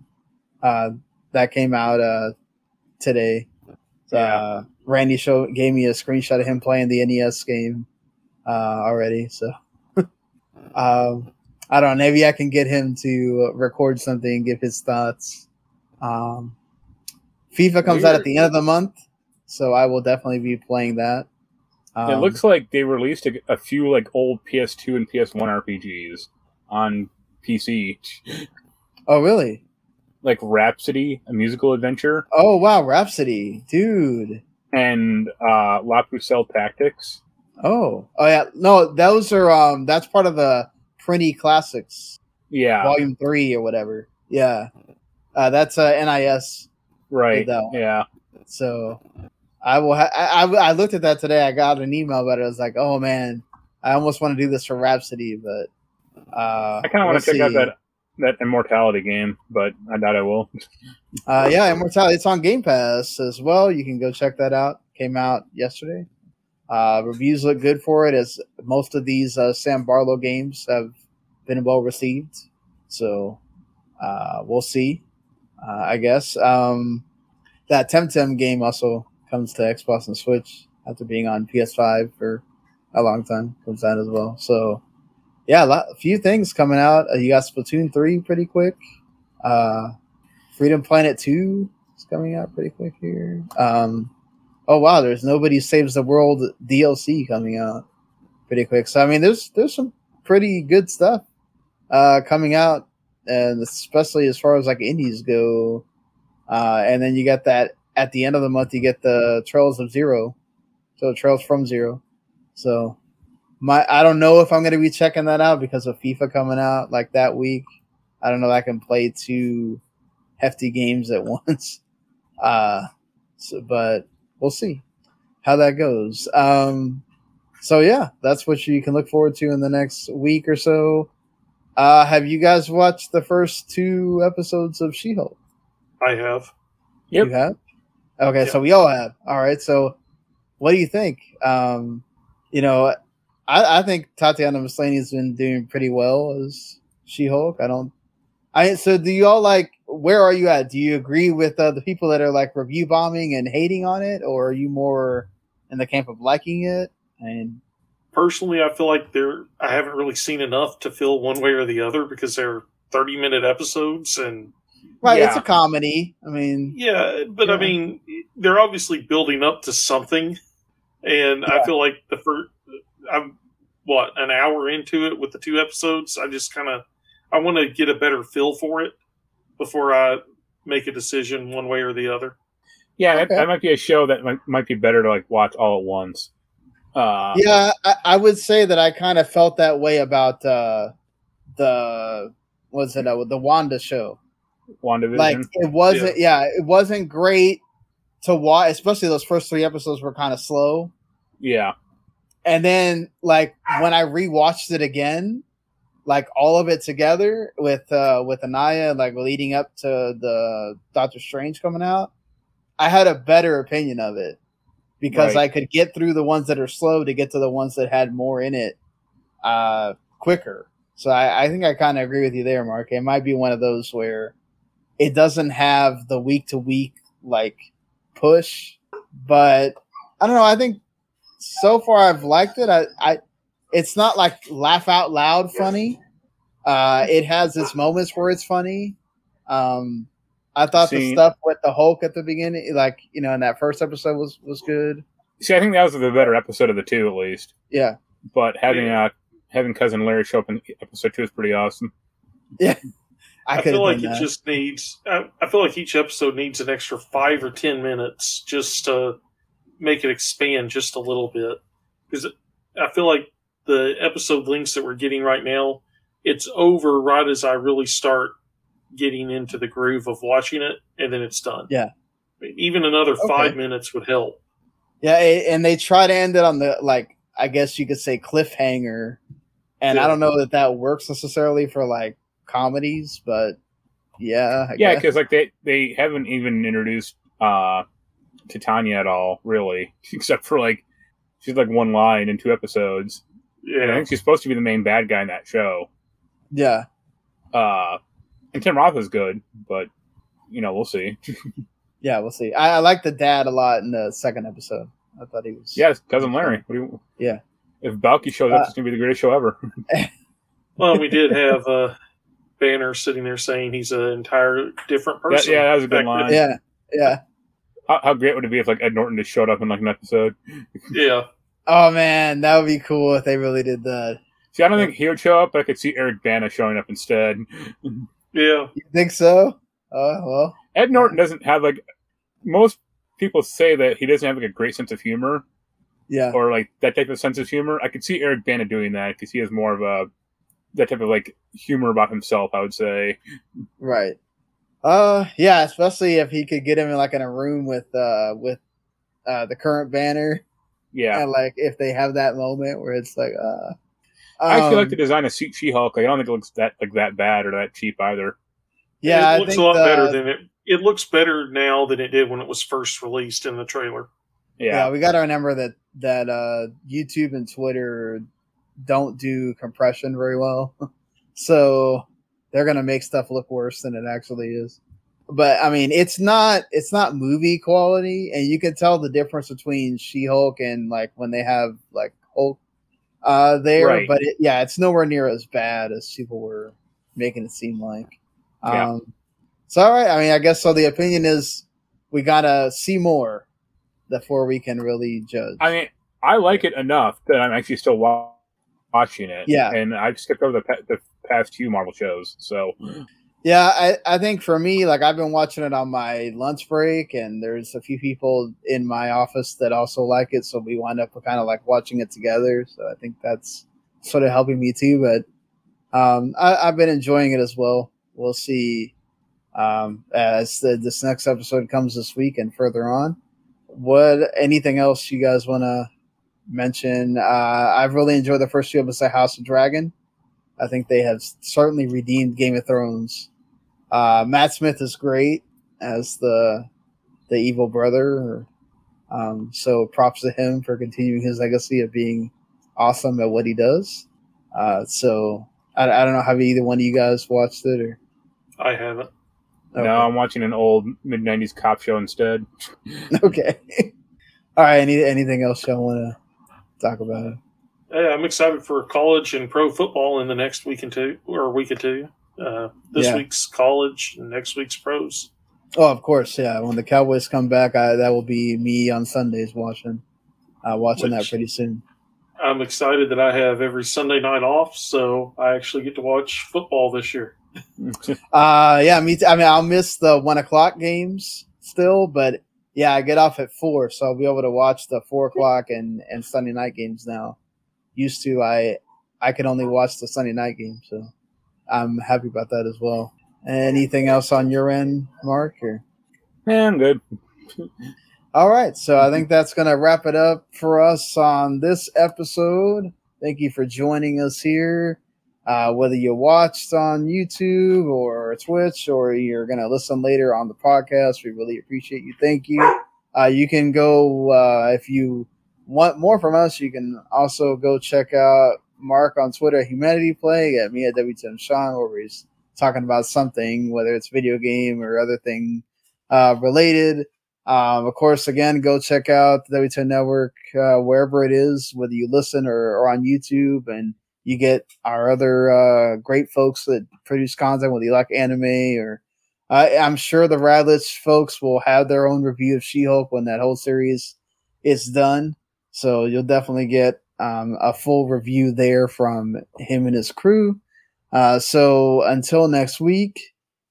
uh, that came out uh, today. Yeah. Uh, Randy show, gave me a screenshot of him playing the N E S game uh, already. So uh, I don't know. Maybe I can get him to record something and give his thoughts. Um, FIFA comes Weird. out at the end of the month, so I will definitely be playing that. Um, it looks like they released a, a few like old P S two and P S one R P Gs on P C. Oh, really? Like Rhapsody, a musical adventure. Oh, wow, Rhapsody, dude. And uh, La Pucelle Tactics. Oh, oh yeah, no, those are um, that's part of the Printy Classics. Yeah, Volume Three or whatever. Yeah, uh, that's uh, N I S. Right. Yeah. So. I will. Ha- I, I I looked at that today. I got an email about it. I was like, "Oh man, I almost want to do this for Rhapsody," but uh, I kind of want to check out that that Immortality game, but I doubt I will. uh, yeah, Immortality. It's on Game Pass as well. You can go check that out. Came out yesterday. Uh, reviews look good for it, as most of these uh, Sam Barlow games have been well received. So uh, we'll see. Uh, I guess um, that Temtem game also comes to Xbox and Switch after being on P S five for a long time. Comes out as well. So, yeah, a, lot, a few things coming out. Uh, you got Splatoon three pretty quick. Uh, Freedom Planet two is coming out pretty quick here. Um, oh, wow, there's Nobody Saves the World D L C coming out pretty quick. So, I mean, there's there's some pretty good stuff uh, coming out, and especially as far as, like, indies go. Uh, and then you got that at the end of the month, you get the Trails of Zero, so Trails from Zero. So, my I don't know if I'm going to be checking that out because of FIFA coming out like that week. I don't know if I can play two hefty games at once, uh, so, but we'll see how that goes. Um, so yeah, that's what you can look forward to in the next week or so. Uh, have you guys watched the first two episodes of She-Hulk? I have. Yep. You have? Okay, yeah. So we all have. All right, so what do you think? Um, you know, I, I think Tatiana Maslany's been doing pretty well as She-Hulk. I don't. I so do you all like? Where are you at? Do you agree with uh, the people that are like review bombing and hating on it, or are you more in the camp of liking it? And personally, I feel like there. I haven't really seen enough to feel one way or the other because they're thirty-minute episodes and. Right, yeah. It's a comedy. I mean, yeah, but yeah. I mean, they're obviously building up to something, and yeah. I feel like the first, I'm what an hour into it with the two episodes. I just kind of, I want to get a better feel for it, before I make a decision one way or the other. Yeah, okay. that, that might be a show that might, might be better to like watch all at once. Uh, yeah, I, I would say that I kind of felt that way about uh, the was it uh, the Wanda show. WandaVision. Like it wasn't, yeah. yeah, it wasn't great to watch. Especially those first three episodes were kind of slow. Yeah, and then like when I rewatched it again, like all of it together with uh, with Anaya, like leading up to the Doctor Strange coming out, I had a better opinion of it. Because right. I could get through the ones that are slow to get to the ones that had more in it uh, quicker. So I, I think I kind of agree with you there, Mark. It might be one of those where it doesn't have the week-to-week like push. But I don't know. I think so far I've liked it. I, I it's not like laugh out loud funny. Uh, it has its moments where it's funny. Um I thought See, the stuff with the Hulk at the beginning, like, you know, in that first episode was, was good. See, I think that was the better episode of the two, at least. Yeah. But having yeah. uh, having Cousin Larry show up in episode two is pretty awesome. Yeah. I, I feel like it that. just needs, I, I feel like each episode needs an extra five or ten minutes just to make it expand just a little bit. Because I feel like the episode links that we're getting right now, it's over right as I really start getting into the groove of watching it, and then it's done. Yeah. Even another okay. five minutes would help. Yeah, and they try to end it on the, like, I guess you could say cliffhanger, and yeah. I don't know that that works necessarily for, like, comedies, but yeah. I yeah, because, like, they, they haven't even introduced uh, Titania at all, really, except for, like, she's, like, one line in two episodes. Yeah. And I think she's supposed to be the main bad guy in that show. Yeah. Uh... And Tim Roth is good, but, you know, we'll see. yeah, we'll see. I, I like the dad a lot in the second episode. I thought he was... Yeah, Cousin Larry. What do you, yeah. If Balky shows uh, up, it's going to be the greatest show ever. well, we did have uh, Banner sitting there saying he's an entire different person. That, yeah, that was a good line. Yeah, yeah. How, how great would it be if, like, Ed Norton just showed up in, like, an episode? yeah. Oh, man, that would be cool if they really did that. See, I don't yeah. think he would show up, but I could see Eric Bana showing up instead. Yeah. You think so? Uh, well. Ed Norton doesn't have, like, most people say that he doesn't have, like, a great sense of humor. Yeah. Or, like, that type of sense of humor. I could see Eric Bana doing that because he has more of a, that type of, like, humor about himself, I would say. Right. Uh, yeah, especially if he could get him, in, like, in a room with, uh, with, uh, the current Banner. Yeah. And, like, if they have that moment where it's like, uh, I actually um, like the design of She-Hulk. Like, I don't think it looks that like that bad or that cheap either. Yeah, it looks I think a lot the, better than it. It looks better now than it did when it was first released in the trailer. Yeah, yeah we got to remember that that uh, YouTube and Twitter don't do compression very well, so they're gonna make stuff look worse than it actually is. But I mean, it's not it's not movie quality, and you can tell the difference between She-Hulk and like when they have like Hulk. Uh, there, right. but it, yeah, it's nowhere near as bad as people were making it seem like. Um, yeah. So, all right. I mean, I guess so. The opinion is we gotta see more before we can really judge. I mean, I like it enough that I'm actually still wa- watching it. Yeah, and I've skipped over the, pe- the past few Marvel shows. So, yeah, I, I think for me, like I've been watching it on my lunch break, and there's a few people in my office that also like it, so we wind up kind of like watching it together. So I think that's sort of helping me too. But um, I, I've been enjoying it as well. We'll see um, as the, this next episode comes this week and further on. What anything else you guys want to mention? Uh, I've really enjoyed the first few episodes of House of Dragon. I think they have certainly redeemed Game of Thrones. Uh, Matt Smith is great as the the evil brother. Um, so props to him for continuing his legacy of being awesome at what he does. Uh, so I, I don't know. Have either one of you guys watched it? Or I haven't. Okay. No, I'm watching an old mid nineties cop show instead. okay. All right. Any, anything else y'all want to talk about? Hey, I'm excited for college and pro football in the next week and two, or week or two. Uh, this yeah. week's college and next week's pros. Oh, of course, yeah. When the Cowboys come back, I, that will be me on Sundays watching, uh, watching Which, that pretty soon. I'm excited that I have every Sunday night off, so I actually get to watch football this year. uh, yeah, me too. I mean, I'll miss the one o'clock games still, but yeah, I get off at four, so I'll be able to watch the four o'clock and, and Sunday night games now. Used to, I I could only watch the Sunday night game, so I'm happy about that as well. Anything else on your end, Mark? Or? Yeah, I'm good. All right, so I think that's going to wrap it up for us on this episode. Thank you for joining us here. Uh, whether you watched on YouTube or Twitch or you're going to listen later on the podcast, we really appreciate you. Thank you. Uh, you can go, uh, if you want more from us, you can also go check out Mark on Twitter, Humanity Play, at me at W T M Sean, where he's talking about something, whether it's video game or other thing uh, related. Um, of course, again, go check out the W T O Network, uh, wherever it is, whether you listen or, or on YouTube, and you get our other uh, great folks that produce content, whether you like anime or uh, I'm sure the Radlich folks will have their own review of She-Hulk when that whole series is done. So you'll definitely get um, a full review there from him and his crew. Uh, so until next week,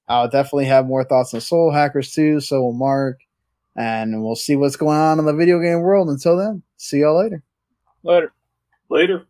I'll definitely have more thoughts on Soul Hackers too. So will Mark. And we'll see what's going on in the video game world. Until then, see y'all later. Later. Later.